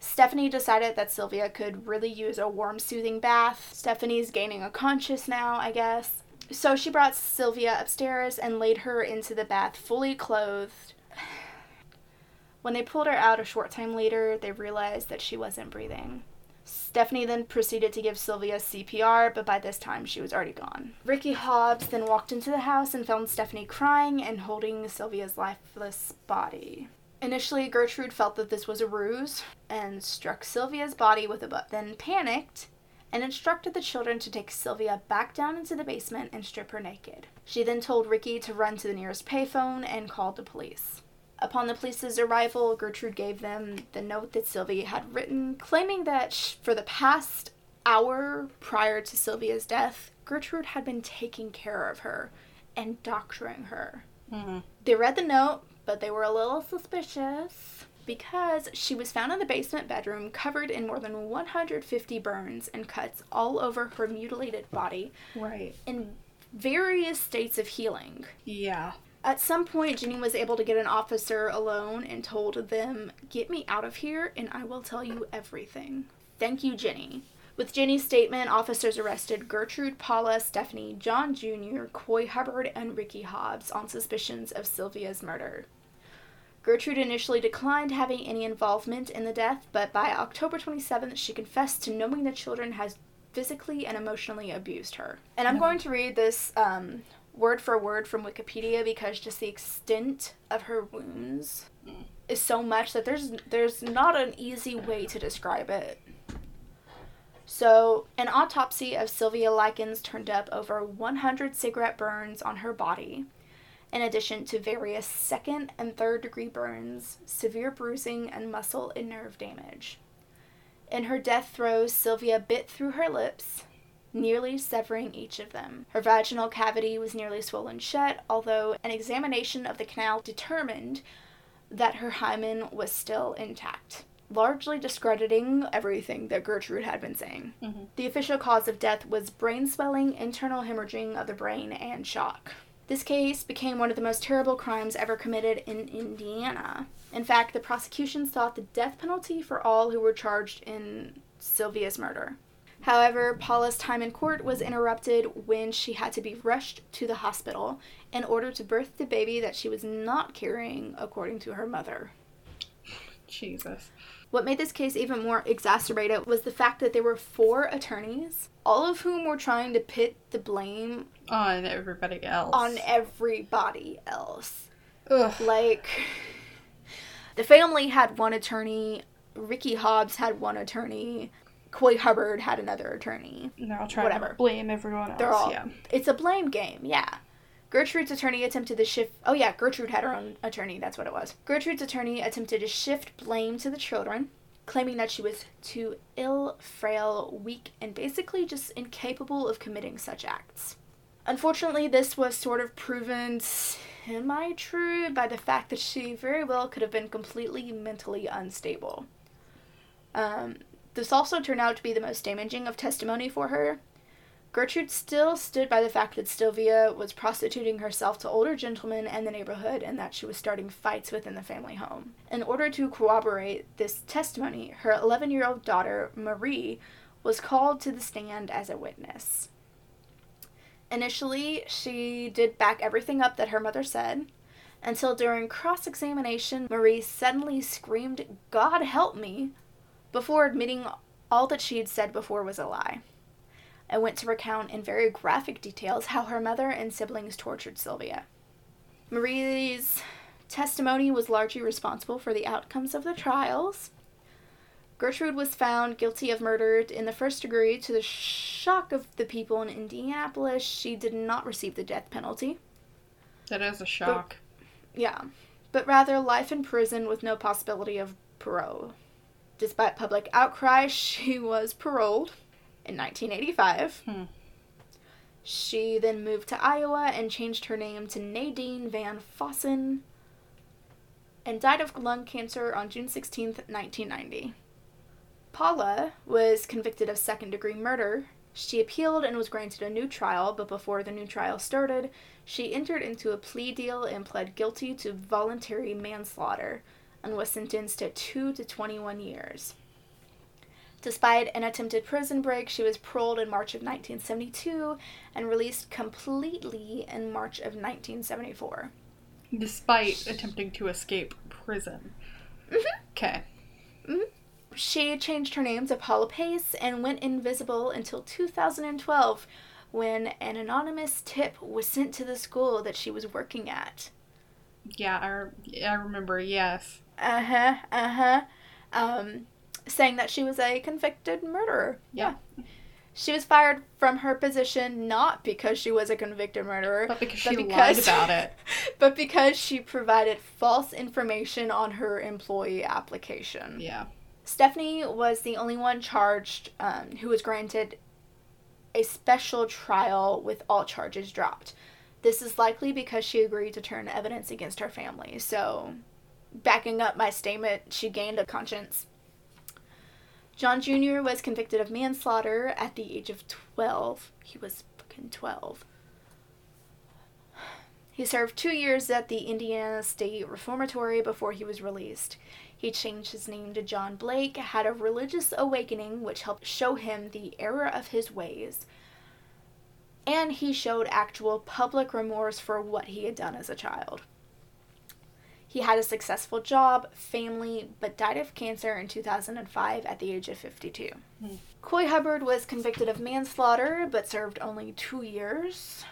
Stephanie decided that Sylvia could really use a warm, soothing bath. Stephanie's gaining a conscience now, I guess. So she brought Sylvia upstairs and laid her into the bath, fully clothed. When they pulled her out a short time later, they realized that she wasn't breathing. Stephanie then proceeded to give Sylvia C P R, but by this time she was already gone. Ricky Hobbs then walked into the house and found Stephanie crying and holding Sylvia's lifeless body. Initially, Gertrude felt that this was a ruse and struck Sylvia's body with a book, then panicked and instructed the children to take Sylvia back down into the basement and strip her naked. She then told Ricky to run to the nearest payphone and called the police. Upon the police's arrival, Gertrude gave them the note that Sylvia had written, claiming that she, for the past hour prior to Sylvia's death, Gertrude had been taking care of her and doctoring her. Mm-hmm. They read the note, but they were a little suspicious because she was found in the basement bedroom covered in more than one hundred fifty burns and cuts all over her mutilated body. Right. In various states of healing. Yeah. At some point, Ginny was able to get an officer alone and told them, "Get me out of here and I will tell you everything." Thank you, Ginny. With Ginny's statement, officers arrested Gertrude, Paula, Stephanie, John Junior, Coy Hubbard, and Ricky Hobbs on suspicions of Sylvia's murder. Gertrude initially declined having any involvement in the death, but by October twenty-seventh, she confessed to knowing the children had physically and emotionally abused her. And I'm going to read this um, word for word from Wikipedia because just the extent of her wounds is so much that there's there's not an easy way to describe it. So, an autopsy of Sylvia Likens turned up over one hundred cigarette burns on her body, in addition to various second and third degree burns, severe bruising, and muscle and nerve damage. In her death throes, Sylvia bit through her lips, nearly severing each of them. Her vaginal cavity was nearly swollen shut, although an examination of the canal determined that her hymen was still intact, largely discrediting everything that Gertrude had been saying. Mm-hmm. The official cause of death was brain swelling, internal hemorrhaging of the brain, and shock. This case became one of the most terrible crimes ever committed in Indiana. In fact, the prosecution sought the death penalty for all who were charged in Sylvia's murder. However, Paula's time in court was interrupted when she had to be rushed to the hospital in order to birth the baby that she was not carrying, according to her mother. Jesus. What made this case even more exacerbated was the fact that there were four attorneys, all of whom were trying to pit the blame on everybody else. On everybody else. Ugh. Like, the family had one attorney, Ricky Hobbs had one attorney, Coy Hubbard had another attorney. And they're all trying Whatever. to blame everyone else. They're all, yeah. It's a blame game, yeah. Gertrude's attorney attempted to shift... Oh, yeah, Gertrude had her own attorney. That's what it was. Gertrude's attorney attempted to shift blame to the children, claiming that she was too ill, frail, weak, and basically just incapable of committing such acts. Unfortunately, this was sort of proven semi-true by the fact that she very well could have been completely mentally unstable. Um... This also turned out to be the most damaging of testimony for her. Gertrude still stood by the fact that Sylvia was prostituting herself to older gentlemen in the neighborhood and that she was starting fights within the family home. In order to corroborate this testimony, her eleven-year-old daughter, Marie, was called to the stand as a witness. Initially, she did back everything up that her mother said, until during cross-examination, Marie suddenly screamed, "God help me!" before admitting all that she had said before was a lie, and went to recount in very graphic details how her mother and siblings tortured Sylvia. Marie's testimony was largely responsible for the outcomes of the trials. Gertrude was found guilty of murder in the first degree. To the shock of the people in Indianapolis, she did not receive the death penalty. That is a shock. But, yeah, but rather life in prison with no possibility of parole. Despite public outcry, she was paroled in nineteen eighty-five. Hmm. She then moved to Iowa and changed her name to Nadine Van Fossen and died of lung cancer on June sixteenth, nineteen ninety. Paula was convicted of second-degree murder. She appealed and was granted a new trial, but before the new trial started, she entered into a plea deal and pled guilty to voluntary manslaughter, and was sentenced to two to twenty-one years. Despite an attempted prison break, she was paroled in March of nineteen seventy-two and released completely in March of nineteen seventy-four. Despite she... attempting to escape prison. Mm-hmm. Okay. Mm-hmm. She changed her name to Paula Pace and went invisible until two thousand twelve, when an anonymous tip was sent to the school that she was working at. Yeah, I, re- I remember, yes. Uh-huh, uh-huh. Um, saying that she was a convicted murderer. Yeah. yeah. She was fired from her position not because she was a convicted murderer. But because but she because, lied about it. But because she provided false information on her employee application. Yeah. Stephanie was the only one charged um, who was granted a special trial with all charges dropped. This is likely because she agreed to turn evidence against her family, so... Backing up my statement, she gained a conscience. John Junior was convicted of manslaughter at the age of twelve. He was fucking twelve. He served two years at the Indiana State Reformatory before he was released. He changed his name to John Blake, had a religious awakening which helped show him the error of his ways, and he showed actual public remorse for what he had done as a child. He had a successful job, family, but died of cancer in two thousand five at the age of fifty-two. Mm. Coy Hubbard was convicted of manslaughter, but served only two years.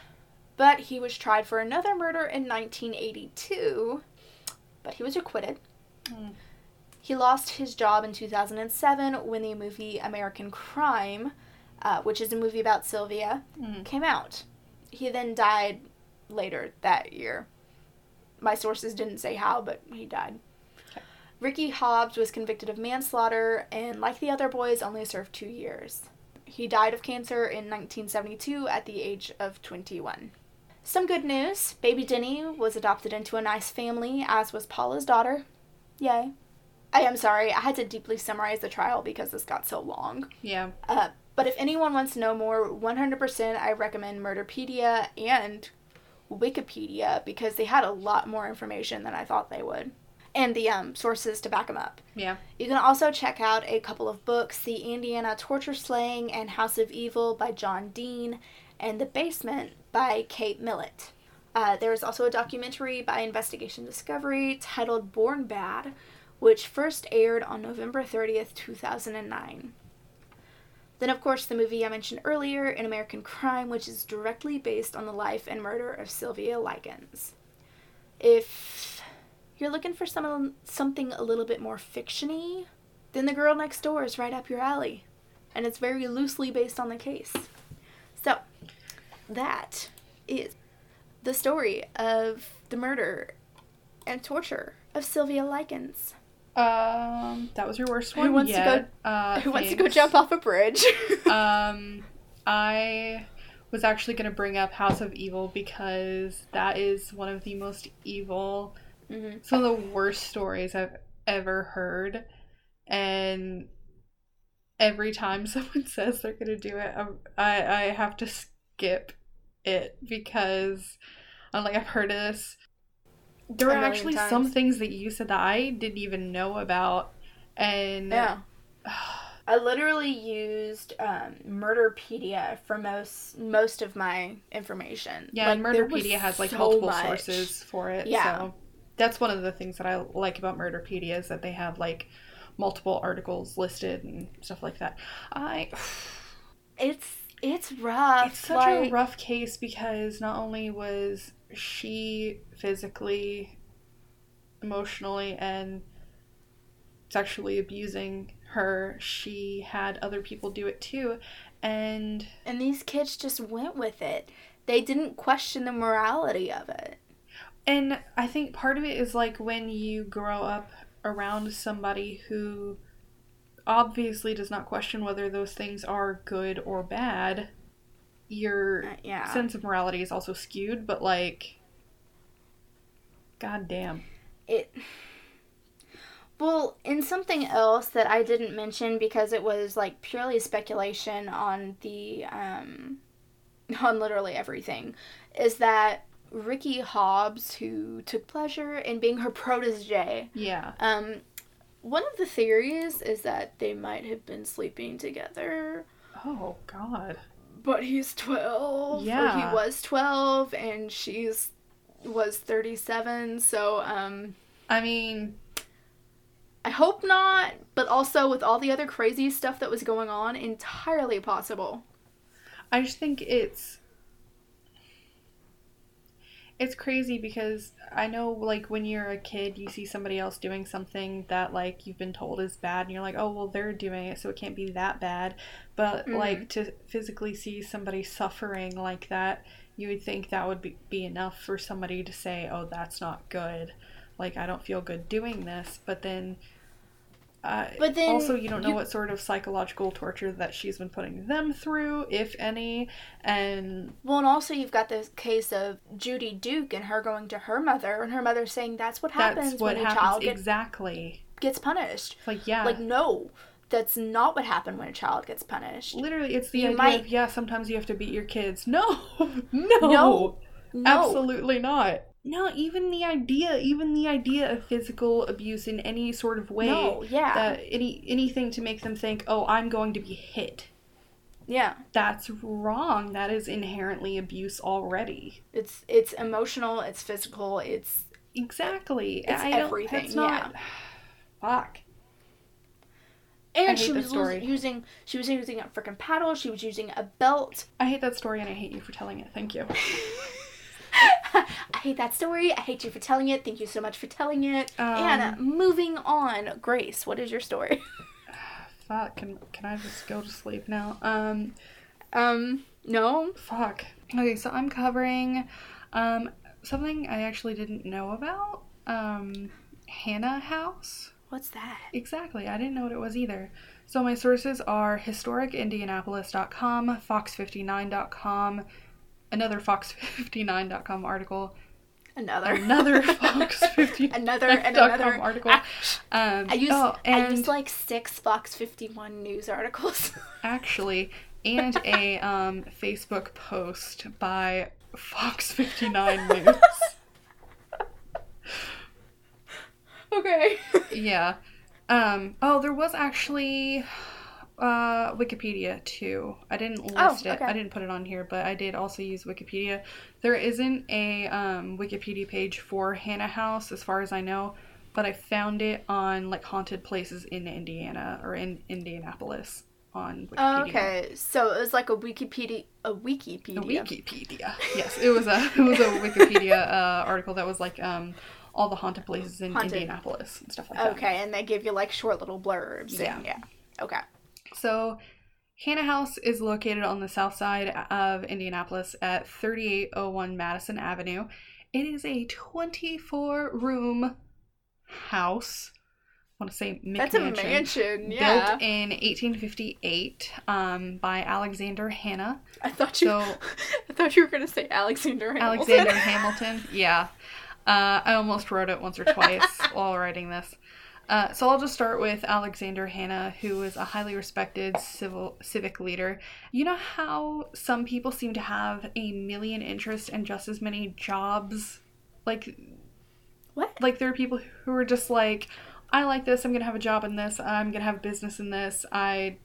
But he was tried for another murder in nineteen eighty-two, but he was acquitted. Mm. He lost his job in two thousand seven when the movie American Crime, uh, which is a movie about Sylvia, mm. came out. He then died later that year. My sources didn't say how, but he died. Okay. Ricky Hobbs was convicted of manslaughter and, like the other boys, only served two years. He died of cancer in nineteen seventy-two at the age of twenty-one. Some good news. Baby Denny was adopted into a nice family, as was Paula's daughter. Yay. I am sorry. I had to deeply summarize the trial because this got so long. Yeah. Uh, but if anyone wants to know more, one hundred percent I recommend Murderpedia and... Wikipedia because they had a lot more information than I thought they would. And the um, sources to back them up. Yeah. You can also check out a couple of books, The Indiana Torture Slaying and House of Evil by John Dean, and The Basement by Kate Millett. Uh, there is also a documentary by Investigation Discovery titled Born Bad, which first aired on November thirtieth, two thousand nine. Then, of course, the movie I mentioned earlier, An American Crime, which is directly based on the life and murder of Sylvia Likens. If you're looking for some, something a little bit more fiction-y, then The Girl Next Door is right up your alley, and it's very loosely based on the case. So, that is the story of the murder and torture of Sylvia Likens. Um, that was your worst one. Who wants yet. to go? Uh, who thanks. wants to go jump off a bridge? um, I was actually going to bring up House of Evil because that is one of the most evil, mm-hmm. some of the worst stories I've ever heard, and every time someone says they're going to do it, I'm, I I have to skip it because I'm like, I've heard of this. There were actually times. some things that you said that I didn't even know about, and yeah, I literally used um, Murderpedia for most most of my information. Yeah, like, and Murderpedia has like so multiple much. sources for it. Yeah, so that's one of the things that I like about Murderpedia is that they have like multiple articles listed and stuff like that. I it's it's rough. It's such like... a rough case because not only was she physically, emotionally, and sexually abusing her, she had other people do it too, and... And these kids just went with it. They didn't question the morality of it. And I think part of it is, like, when you grow up around somebody who obviously does not question whether those things are good or bad, your uh, yeah. sense of morality is also skewed, but, like, goddamn. It, well, and something else that I didn't mention because it was, like, purely speculation on the, um, on literally everything, is that Ricky Hobbs, who took pleasure in being her protege, yeah, um, one of the theories is that they might have been sleeping together. Oh, God. But he's twelve, yeah. or he was twelve, and she's was thirty-seven, so, um... I mean... I hope not, but also with all the other crazy stuff that was going on, entirely possible. I just think it's... It's crazy because I know, like, when you're a kid, you see somebody else doing something that, like, you've been told is bad, and you're like, oh, well, they're doing it, so it can't be that bad. But, mm-hmm. like, to physically see somebody suffering like that, you would think that would be, be enough for somebody to say, oh, that's not good. Like, I don't feel good doing this. But then, uh, but then also, you don't know you... what sort of psychological torture that she's been putting them through, if any. And well, and also you've got this case of Judy Duke and her going to her mother and her mother saying that's what happens that's what when happens a child gets, exactly. gets punished. Like, yeah. Like, no, that's not what happened when a child gets punished. Literally, it's the you idea might... of, yeah, sometimes you have to beat your kids. No, no, no, no. Absolutely not. No, even the idea, even the idea of physical abuse in any sort of way, no, yeah. that any anything to make them think, oh, I'm going to be hit. Yeah. That's wrong. That is inherently abuse already. It's it's emotional, it's physical, it's... Exactly. It's I everything, it's not, yeah. Fuck. And she was using, she was using a freaking paddle, she was using a belt. I hate that story and I hate you for telling it. Thank you. I hate that story. I hate you for telling it. Thank you so much for telling it. Um, Anna, moving on. Grace, what is your story? Fuck. Can can I just go to sleep now? Um, um, no. Fuck. Okay, so I'm covering um something I actually didn't know about. Um, Hanna House. What's that? Exactly. I didn't know what it was either. So my sources are historic indianapolis dot com, fox fifty-nine dot com, another fox fifty-nine dot com article, Another. Another Fox fifty-one. Another and another article. I, um, I, used, oh, and I used like six Fox fifty-one news articles. Actually, and a um, Facebook post by Fox fifty-nine News. Okay. Yeah. Um, oh, there was actually uh, Wikipedia, too. I didn't list oh, okay. it. I didn't put it on here, but I did also use Wikipedia. There isn't a um, Wikipedia page for Hanna House, as far as I know, but I found it on, like, haunted places in Indiana, or in Indianapolis, on Wikipedia. Oh, okay. So it was like a Wikipedia... A Wikipedia. A Wikipedia. Yes, it was a, it was a Wikipedia uh, article that was, like... Um, all the haunted places in haunted. Indianapolis and stuff like that. Okay, and they give you, like, short little blurbs. Yeah. And, yeah. Okay. So, Hanna House is located on the south side of Indianapolis at thirty-eight oh one Madison Avenue. It is a twenty-four room house. I want to say mansion. That's a mansion, yeah. Built in eighteen fifty-eight um, by Alexander Hanna. I thought you, so, I thought you were going to say Alexander Hamilton. Alexander Hamilton, yeah. Uh, I almost wrote it once or twice while writing this. Uh, so I'll just start with Alexander Hanna, who was a highly respected civil civic leader. You know how some people seem to have a million interests and just as many jobs? Like, what? Like, there are people who are just like, I like this, I'm going to have a job in this, I'm going to have business in this. I,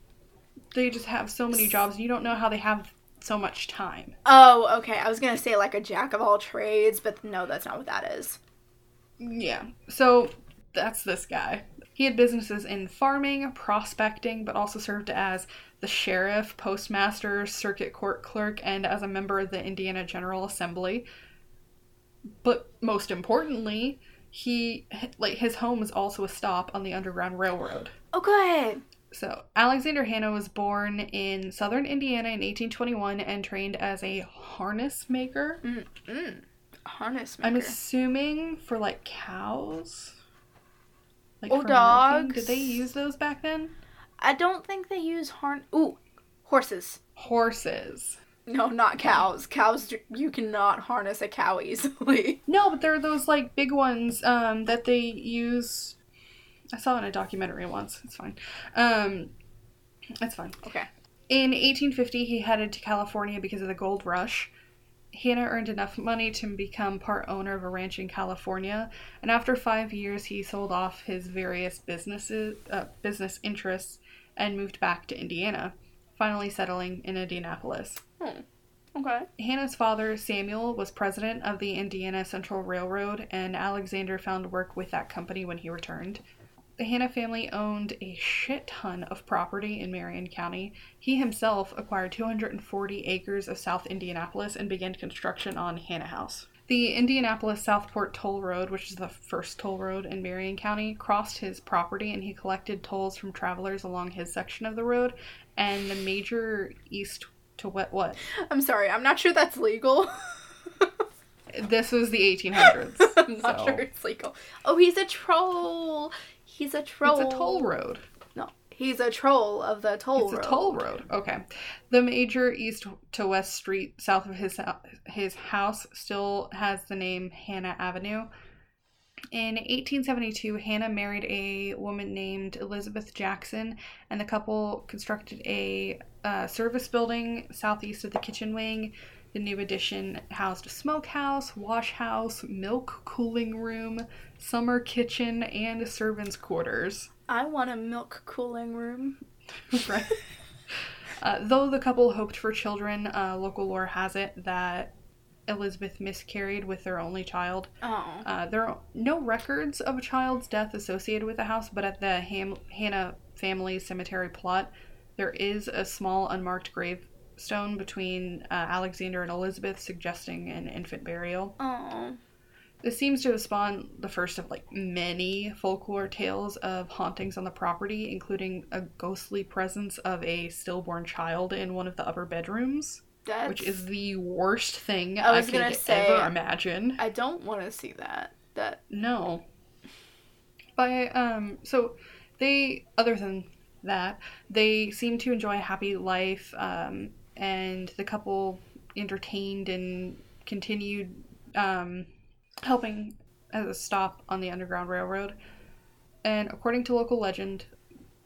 they just have so many jobs, and you don't know how they have so much time. Oh, okay. I was going to say, like, a jack of all trades, but no, that's not what that is. Yeah. So, that's this guy. He had businesses in farming, prospecting, but also served as the sheriff, postmaster, circuit court clerk, and as a member of the Indiana General Assembly. But most importantly, he, like, his home was also a stop on the Underground Railroad. Oh, good. So, Alexander Hanna was born in southern Indiana in eighteen twenty-one and trained as a harness maker. Mm-mm. Harness maker. I'm assuming for, like, cows? Like, oh, for dogs. Milking. Did they use those back then? I don't think they use harn... Ooh, horses. Horses. No, not cows. Cows, you cannot harness a cow easily. No, but there are those, like, big ones um, that they use... I saw it in a documentary once. It's fine. Um, it's fine. Okay. In eighteen fifty, he headed to California because of the gold rush. Hanna earned enough money to become part owner of a ranch in California, and after five years, he sold off his various businesses, uh, business interests, and moved back to Indiana, finally settling in Indianapolis. Hmm. Okay. Hanna's father, Samuel, was president of the Indiana Central Railroad, and Alexander found work with that company when he returned. The Hanna family owned a shit ton of property in Marion County. He himself acquired two hundred forty acres of South Indianapolis and began construction on Hanna House. The Indianapolis-Southport Toll Road, which is the first toll road in Marion County, crossed his property, and he collected tolls from travelers along his section of the road and the major east to what? What? I'm sorry, I'm not sure that's legal. This was the eighteen hundreds. I'm not so. sure it's legal. Oh, he's a troll. He's a troll. It's a toll road. No. He's a troll of the toll it's road. It's a toll road. Okay. The major east to west street south of his his house still has the name Hanna Avenue. In eighteen seventy-two, Hanna married a woman named Elizabeth Jackson, and the couple constructed a uh, service building southeast of the kitchen wing. The new addition housed a smokehouse, wash house, milk cooling room, summer kitchen, and a servants' quarters. I want a milk cooling room. Right. Uh, though the couple hoped for children, uh, local lore has it that Elizabeth miscarried with their only child. Oh. Uh, there are no records of a child's death associated with the house, but at the Ham- Hanna family cemetery plot, there is a small unmarked grave stone between uh, Alexander and Elizabeth, suggesting an infant burial. Aww. This seems to have spawned the first of, like, many folklore tales of hauntings on the property, including a ghostly presence of a stillborn child in one of the upper bedrooms, That's... which is the worst thing I, was I gonna could say, ever imagine. I don't want to see that. That no. But um, so they, other than that, they seem to enjoy a happy life. Um. And the couple entertained and continued um, helping as a stop on the Underground Railroad. And according to local legend,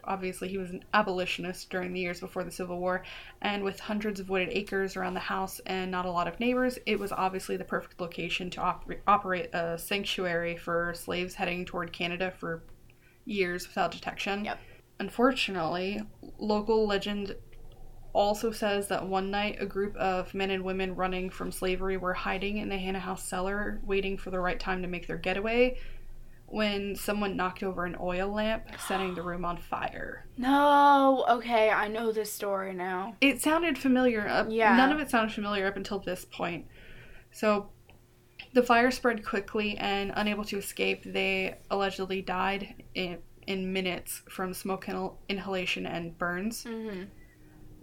obviously he was an abolitionist during the years before the Civil War, and with hundreds of wooded acres around the house and not a lot of neighbors, it was obviously the perfect location to op- operate a sanctuary for slaves heading toward Canada for years without detection. Yep. Unfortunately, local legend also says that one night a group of men and women running from slavery were hiding in the Hanna House cellar, waiting for the right time to make their getaway, when someone knocked over an oil lamp, setting the room on fire. No, okay, I know this story now. It sounded familiar. Up, yeah. None of it sounded familiar up until this point. So, the fire spread quickly, and unable to escape, they allegedly died in, in minutes from smoke inhal- inhalation and burns. Mm-hmm.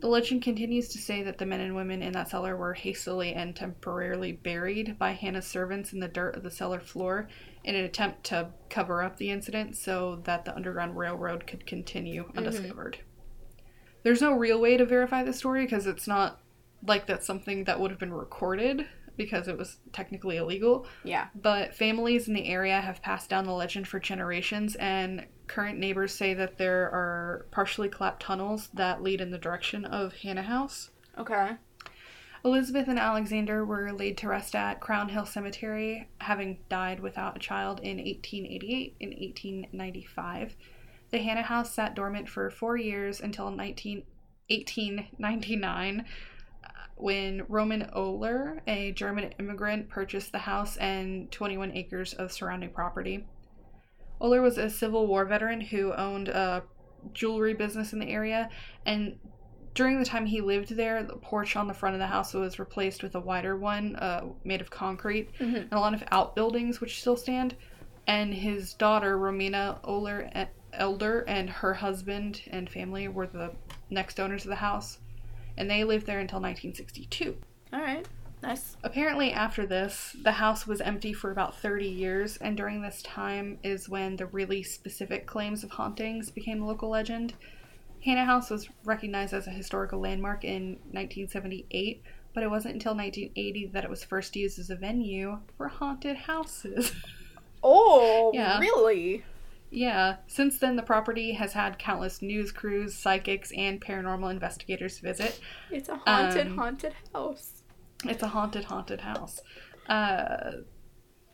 The legend continues to say that the men and women in that cellar were hastily and temporarily buried by Hanna's servants in the dirt of the cellar floor in an attempt to cover up the incident so that the Underground Railroad could continue undiscovered. Mm-hmm. There's no real way to verify the story because it's not like that's something that would have been recorded because it was technically illegal. Yeah. But families in the area have passed down the legend for generations, and current neighbors say that there are partially clapped tunnels that lead in the direction of Hanna House. Okay. Elizabeth and Alexander were laid to rest at Crown Hill Cemetery, having died without a child in eighteen eighty-eight and eighteen ninety-five. The Hanna House sat dormant for four years until nineteen, eighteen ninety-nine, when Roman Ohler, a German immigrant, purchased the house and twenty-one acres of surrounding property. Ohler was a Civil War veteran who owned a jewelry business in the area, and during the time he lived there, the porch on the front of the house was replaced with a wider one uh, made of concrete, mm-hmm. and a lot of outbuildings which still stand, and his daughter, Romina Ohler Elder, and her husband and family were the next owners of the house, and they lived there until nineteen sixty-two. All right. Nice. Apparently after this, the house was empty for about thirty years, and during this time is when the really specific claims of hauntings became a local legend. Hanna House was recognized as a historical landmark in nineteen seventy-eight, but it wasn't until nineteen eighty that it was first used as a venue for haunted houses. Oh, yeah. Really? Yeah. Since then, the property has had countless news crews, psychics, and paranormal investigators visit. It's a haunted, um, haunted house. It's a haunted, haunted house. Uh,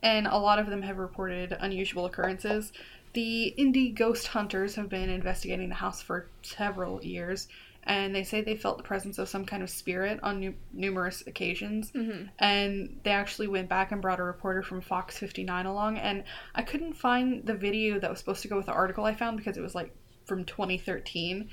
and a lot of them have reported unusual occurrences. The indie ghost hunters have been investigating the house for several years, and they say they felt the presence of some kind of spirit on nu- numerous occasions. Mm-hmm. And they actually went back and brought a reporter from Fox fifty-nine along, and I couldn't find the video that was supposed to go with the article I found because it was, like, from twenty thirteen,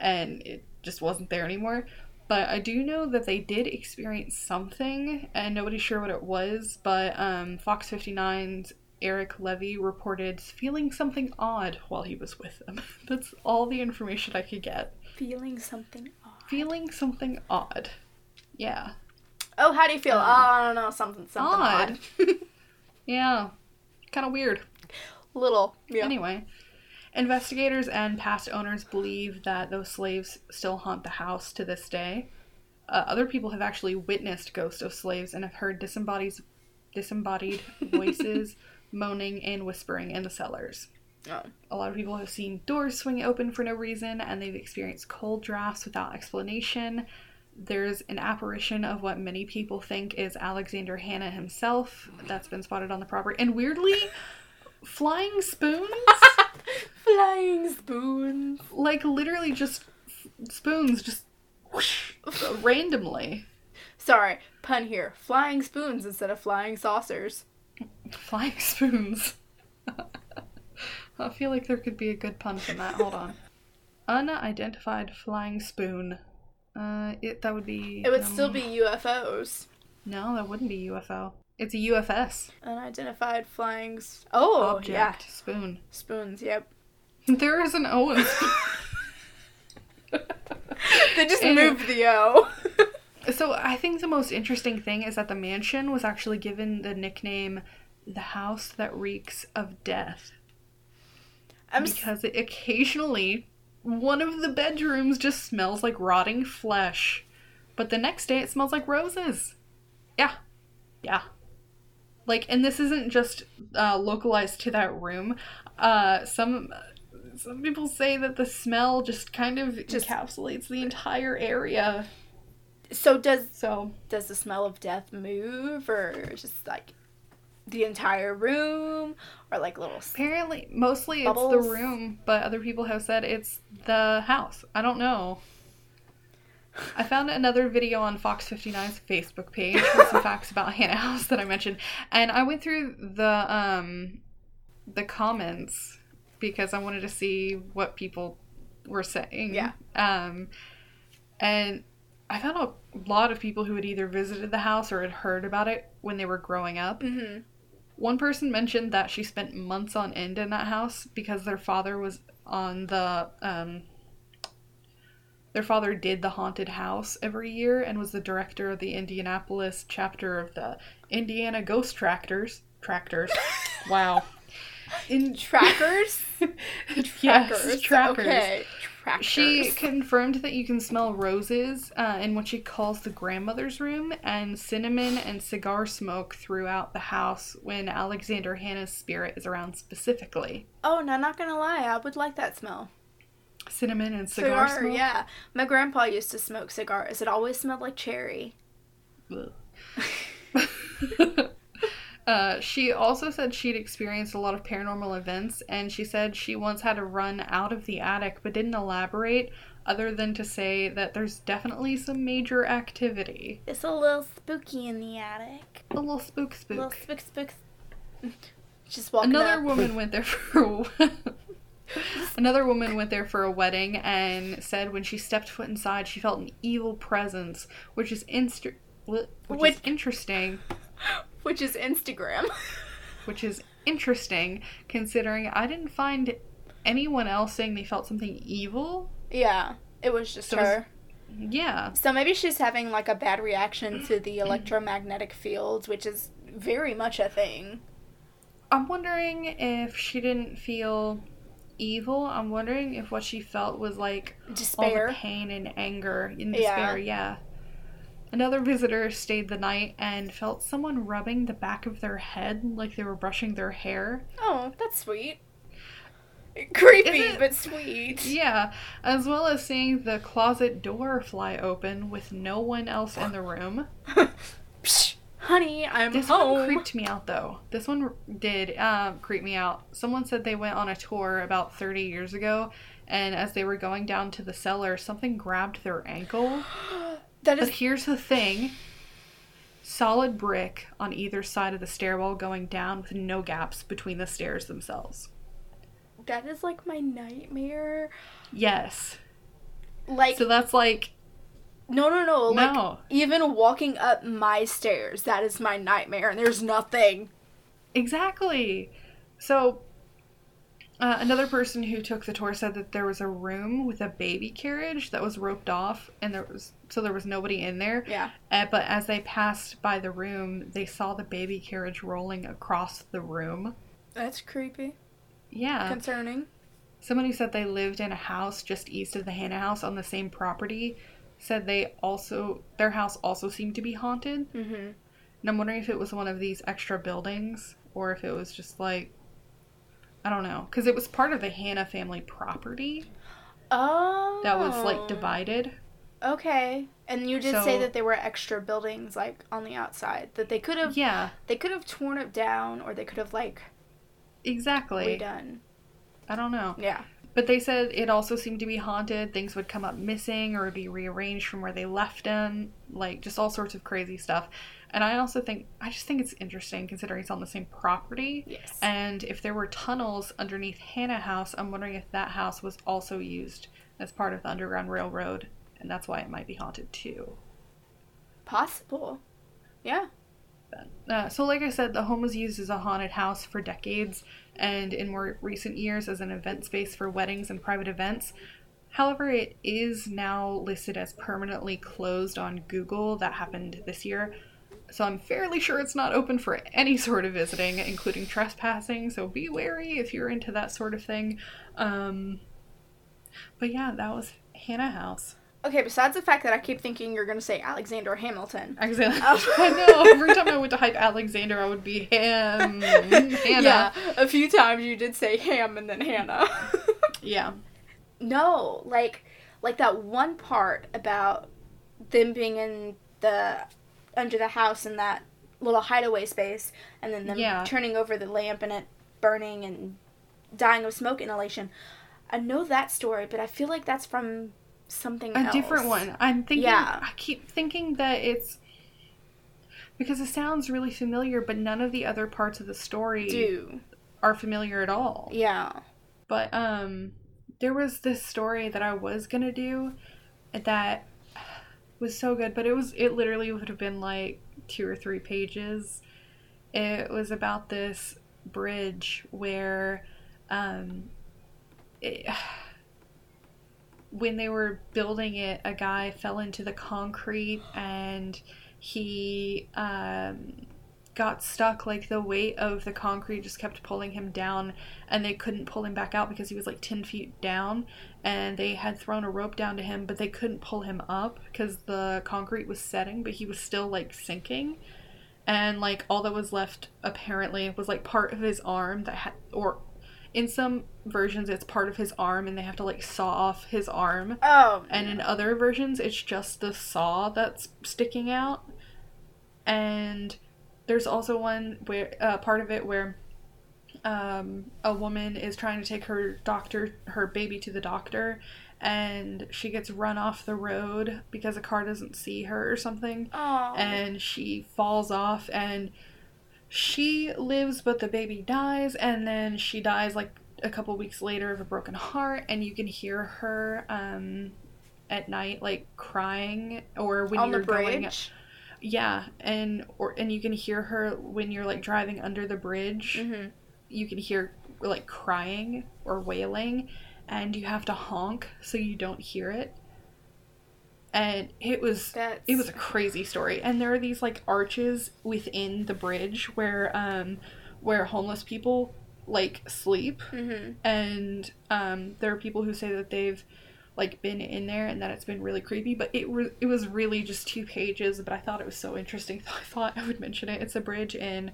and it just wasn't there anymore. But I do know that they did experience something, and nobody's sure what it was, but um, Fox fifty-nine's Eric Levy reported feeling something odd while he was with them. That's all the information I could get. Feeling something odd. Feeling something odd. Yeah. Oh, how do you feel? Um, oh, I don't know. Something, something odd. odd. Yeah. Kind of weird. Little. Yeah. Anyway. Investigators and past owners believe that those slaves still haunt the house to this day. Uh, other people have actually witnessed ghosts of slaves and have heard disembodied, disembodied voices, moaning, and whispering in the cellars. Oh. A lot of people have seen doors swing open for no reason, and they've experienced cold drafts without explanation. There's an apparition of what many people think is Alexander Hanna himself that's been spotted on the property. And weirdly, flying spoons? Flying spoons. Like, literally just f- spoons just whoosh, randomly. Sorry, pun here. Flying spoons instead of flying saucers. Flying spoons. I feel like there could be a good pun from that. Hold on. Unidentified flying spoon. Uh, it that would be... It would um, still be U F Os. No, that wouldn't be U F O. It's a U F S. Unidentified flying... S- oh, object. Yeah. Spoon. Spoons, yep. There is an O in spoon. They just and moved the O. So I think the most interesting thing is that the mansion was actually given the nickname The House That Reeks of Death. I'm because s- it occasionally, one of the bedrooms just smells like rotting flesh. But the next day it smells like roses. Yeah. Yeah. like, and this isn't just uh, localized to that room. Uh, some some people say that the smell just kind of just encapsulates the entire area. So does so does the smell of death move, or just like the entire room, or like little apparently mostly bubbles? It's the room, but other people have said it's the house. I don't know. I found another video on Fox fifty-nine's Facebook page with some facts about Hanna House that I mentioned, and I went through the um the comments because I wanted to see what people were saying. Yeah. Um, and I found a lot of people who had either visited the house or had heard about it when they were growing up. Mm-hmm. One person mentioned that she spent months on end in that house because their father was on the um. Their father did the haunted house every year and was the director of the Indianapolis chapter of the Indiana Ghost Tractors. Tractors. Wow. In trackers? Trackers. Yes, trackers. Okay. Trackers. She confirmed that you can smell roses uh, in what she calls the grandmother's room, and cinnamon and cigar smoke throughout the house when Alexander Hanna's spirit is around specifically. Oh, no, not gonna lie. I would like that smell. Cinnamon and cigar, cigar smoke? Yeah. My grandpa used to smoke cigars. It always smelled like cherry. Uh, she also said she'd experienced a lot of paranormal events, and she said she once had to run out of the attic but didn't elaborate other than to say that there's definitely some major activity. It's a little spooky in the attic. A little spook spook. A little spook spook. Just walking Another up. woman went there for a while. Another woman went there for a wedding and said when she stepped foot inside, she felt an evil presence, which is insta- which, which is interesting. Which is Instagram. Which is interesting, considering I didn't find anyone else saying they felt something evil. Yeah, it was just so her. Was, yeah. So maybe she's having, like, a bad reaction to the electromagnetic fields, which is very much a thing. I'm wondering if she didn't feel evil. I'm wondering if what she felt was like despair, all the pain and anger in despair. Yeah. yeah Another visitor stayed the night and felt someone rubbing the back of their head like they were brushing their hair. Oh, that's sweet. Creepy but sweet. Yeah, as well as seeing the closet door fly open with no one else in the room. Honey, I'm this home. This one creeped me out, though. This one did uh, creep me out. Someone said they went on a tour about thirty years ago, and as they were going down to the cellar, something grabbed their ankle. That is... But here's the thing. Solid brick on either side of the stairwell going down with no gaps between the stairs themselves. That is, like, my nightmare. Yes. Like... So that's, like... No, no, no. Like, no. Even walking up my stairs, that is my nightmare, and there's nothing. Exactly. So, uh, another person who took the tour said that there was a room with a baby carriage that was roped off, and there was so there was nobody in there. Yeah. Uh, but as they passed by the room, they saw the baby carriage rolling across the room. That's creepy. Yeah. Concerning. Someone who said they lived in a house just east of the Hanna House on the same property said they also, their house also seemed to be haunted. Mm-hmm. And I'm wondering if it was one of these extra buildings, or if it was just like, I don't know. Because it was part of the Hanna family property. Oh. That was, like, divided. Okay. And you did so, say that there were extra buildings, like, on the outside. That they could have, yeah. They could have torn it down, or they could have, like, exactly. redone. I don't know. Yeah. But they said it also seemed to be haunted. Things would come up missing or be rearranged from where they left them. Like, just all sorts of crazy stuff. And I also think, I just think it's interesting considering it's on the same property. Yes. And if there were tunnels underneath Hanna House, I'm wondering if that house was also used as part of the Underground Railroad. And that's why it might be haunted too. Possible. Yeah. Uh, so like I said, the home was used as a haunted house for decades and in more recent years as an event space for weddings and private events. However, it is now listed as permanently closed on Google. That happened this year. So I'm fairly sure it's not open for any sort of visiting, including trespassing. So be wary if you're into that sort of thing. Um, but yeah, that was Hanna House. Okay, besides the fact that I keep thinking you're going to say Alexander Hamilton. Alexander. Oh. I know. Every time I went to hype Alexander, I would be Ham. Hannah. Yeah, a few times you did say Ham and then Hannah. Yeah. No, like, like that one part about them being in the, under the house in that little hideaway space, and then them yeah. turning over the lamp and it burning and dying of smoke inhalation. I know that story, but I feel like that's from... something else. A different one. I'm thinking, yeah. I keep thinking that it's, because it sounds really familiar, but none of the other parts of the story do are familiar at all. Yeah. But, um, there was this story that I was gonna do that was so good, but it was, it literally would have been like two or three pages. It was about this bridge where, um, it... when they were building it, a guy fell into the concrete and he um, got stuck. Like, the weight of the concrete just kept pulling him down, and they couldn't pull him back out because he was like ten feet down, and they had thrown a rope down to him, but they couldn't pull him up because the concrete was setting, but he was still like sinking. And like all that was left apparently was like part of his arm that had, or in some versions it's part of his arm and they have to like saw off his arm. Oh. And in other versions it's just the saw that's sticking out. And there's also one where uh, part of it where um a woman is trying to take her doctor her baby to the doctor, and she gets run off the road because a car doesn't see her or something. Oh. And she falls off and she lives, but the baby dies, and then she dies like a couple weeks later of a broken heart, and you can hear her um at night like crying, or when on you're the bridge. Going, yeah, and or and you can hear her when you're like driving under the bridge. Mm-hmm. You can hear like crying or wailing, and you have to honk so you don't hear it. And it was That's... it was a crazy story. And there are these like arches within the bridge where um where homeless people like sleep. Mm-hmm. And um there are people who say that they've like been in there and that it's been really creepy. But it re- it was really just two pages. But I thought it was so interesting. I thought I would mention it. It's a bridge in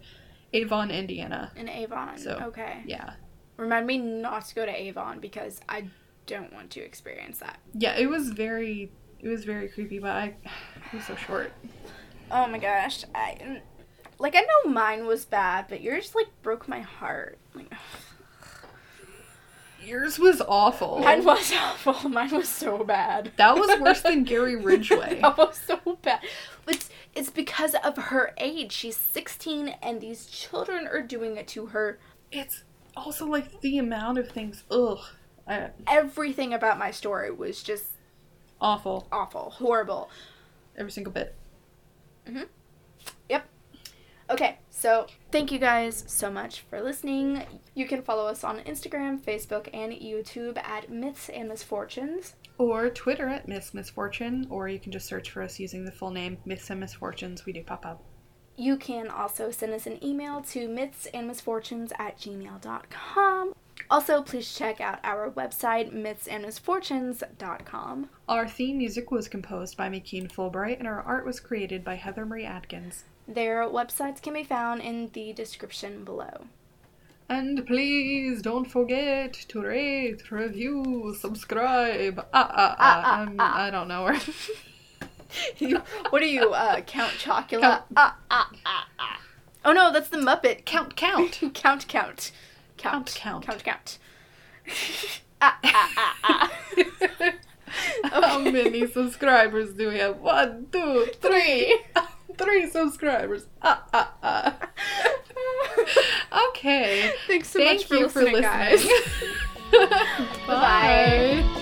Avon, Indiana. In Avon. So, okay. Yeah. Remind me not to go to Avon because I don't want to experience that. Yeah, it was very. It was very creepy, but I, it was so short. Oh my gosh. I, like, I know mine was bad, but yours, like, broke my heart. Like, yours was awful. Mine was awful. Mine was so bad. That was worse than Gary Ridgway. That was so bad. But it's because of her age. She's sixteen, and these children are doing it to her. It's also, like, the amount of things. Ugh. I, Everything about my story was just... Awful. Awful. Horrible. Every single bit. Mm-hmm. Yep. Okay, so thank you guys so much for listening. You can follow us on Instagram, Facebook, and YouTube at Myths and Misfortunes. Or Twitter at Myths Misfortune, or you can just search for us using the full name Myths and Misfortunes. We do pop up. You can also send us an email to mythsandmisfortunes at gmail dot com. Also, please check out our website, myths and misfortunes dot com. Our theme music was composed by McKean Fulbright, and our art was created by Heather Marie Atkins. Their websites can be found in the description below. And please don't forget to rate, review, subscribe. Ah, ah, ah. ah, ah. I don't know where. you, what are you, uh, Count Chocula? Count. Ah, ah, ah, ah. Oh no, that's the Muppet. Count, count. count, count. Count, count, count, count. ah, ah, ah, ah. Okay. How many subscribers do we have? One, two, three. Three subscribers. Ah, ah, ah. Okay. Thanks so Thank much for listening, for listening, guys. Bye. Bye.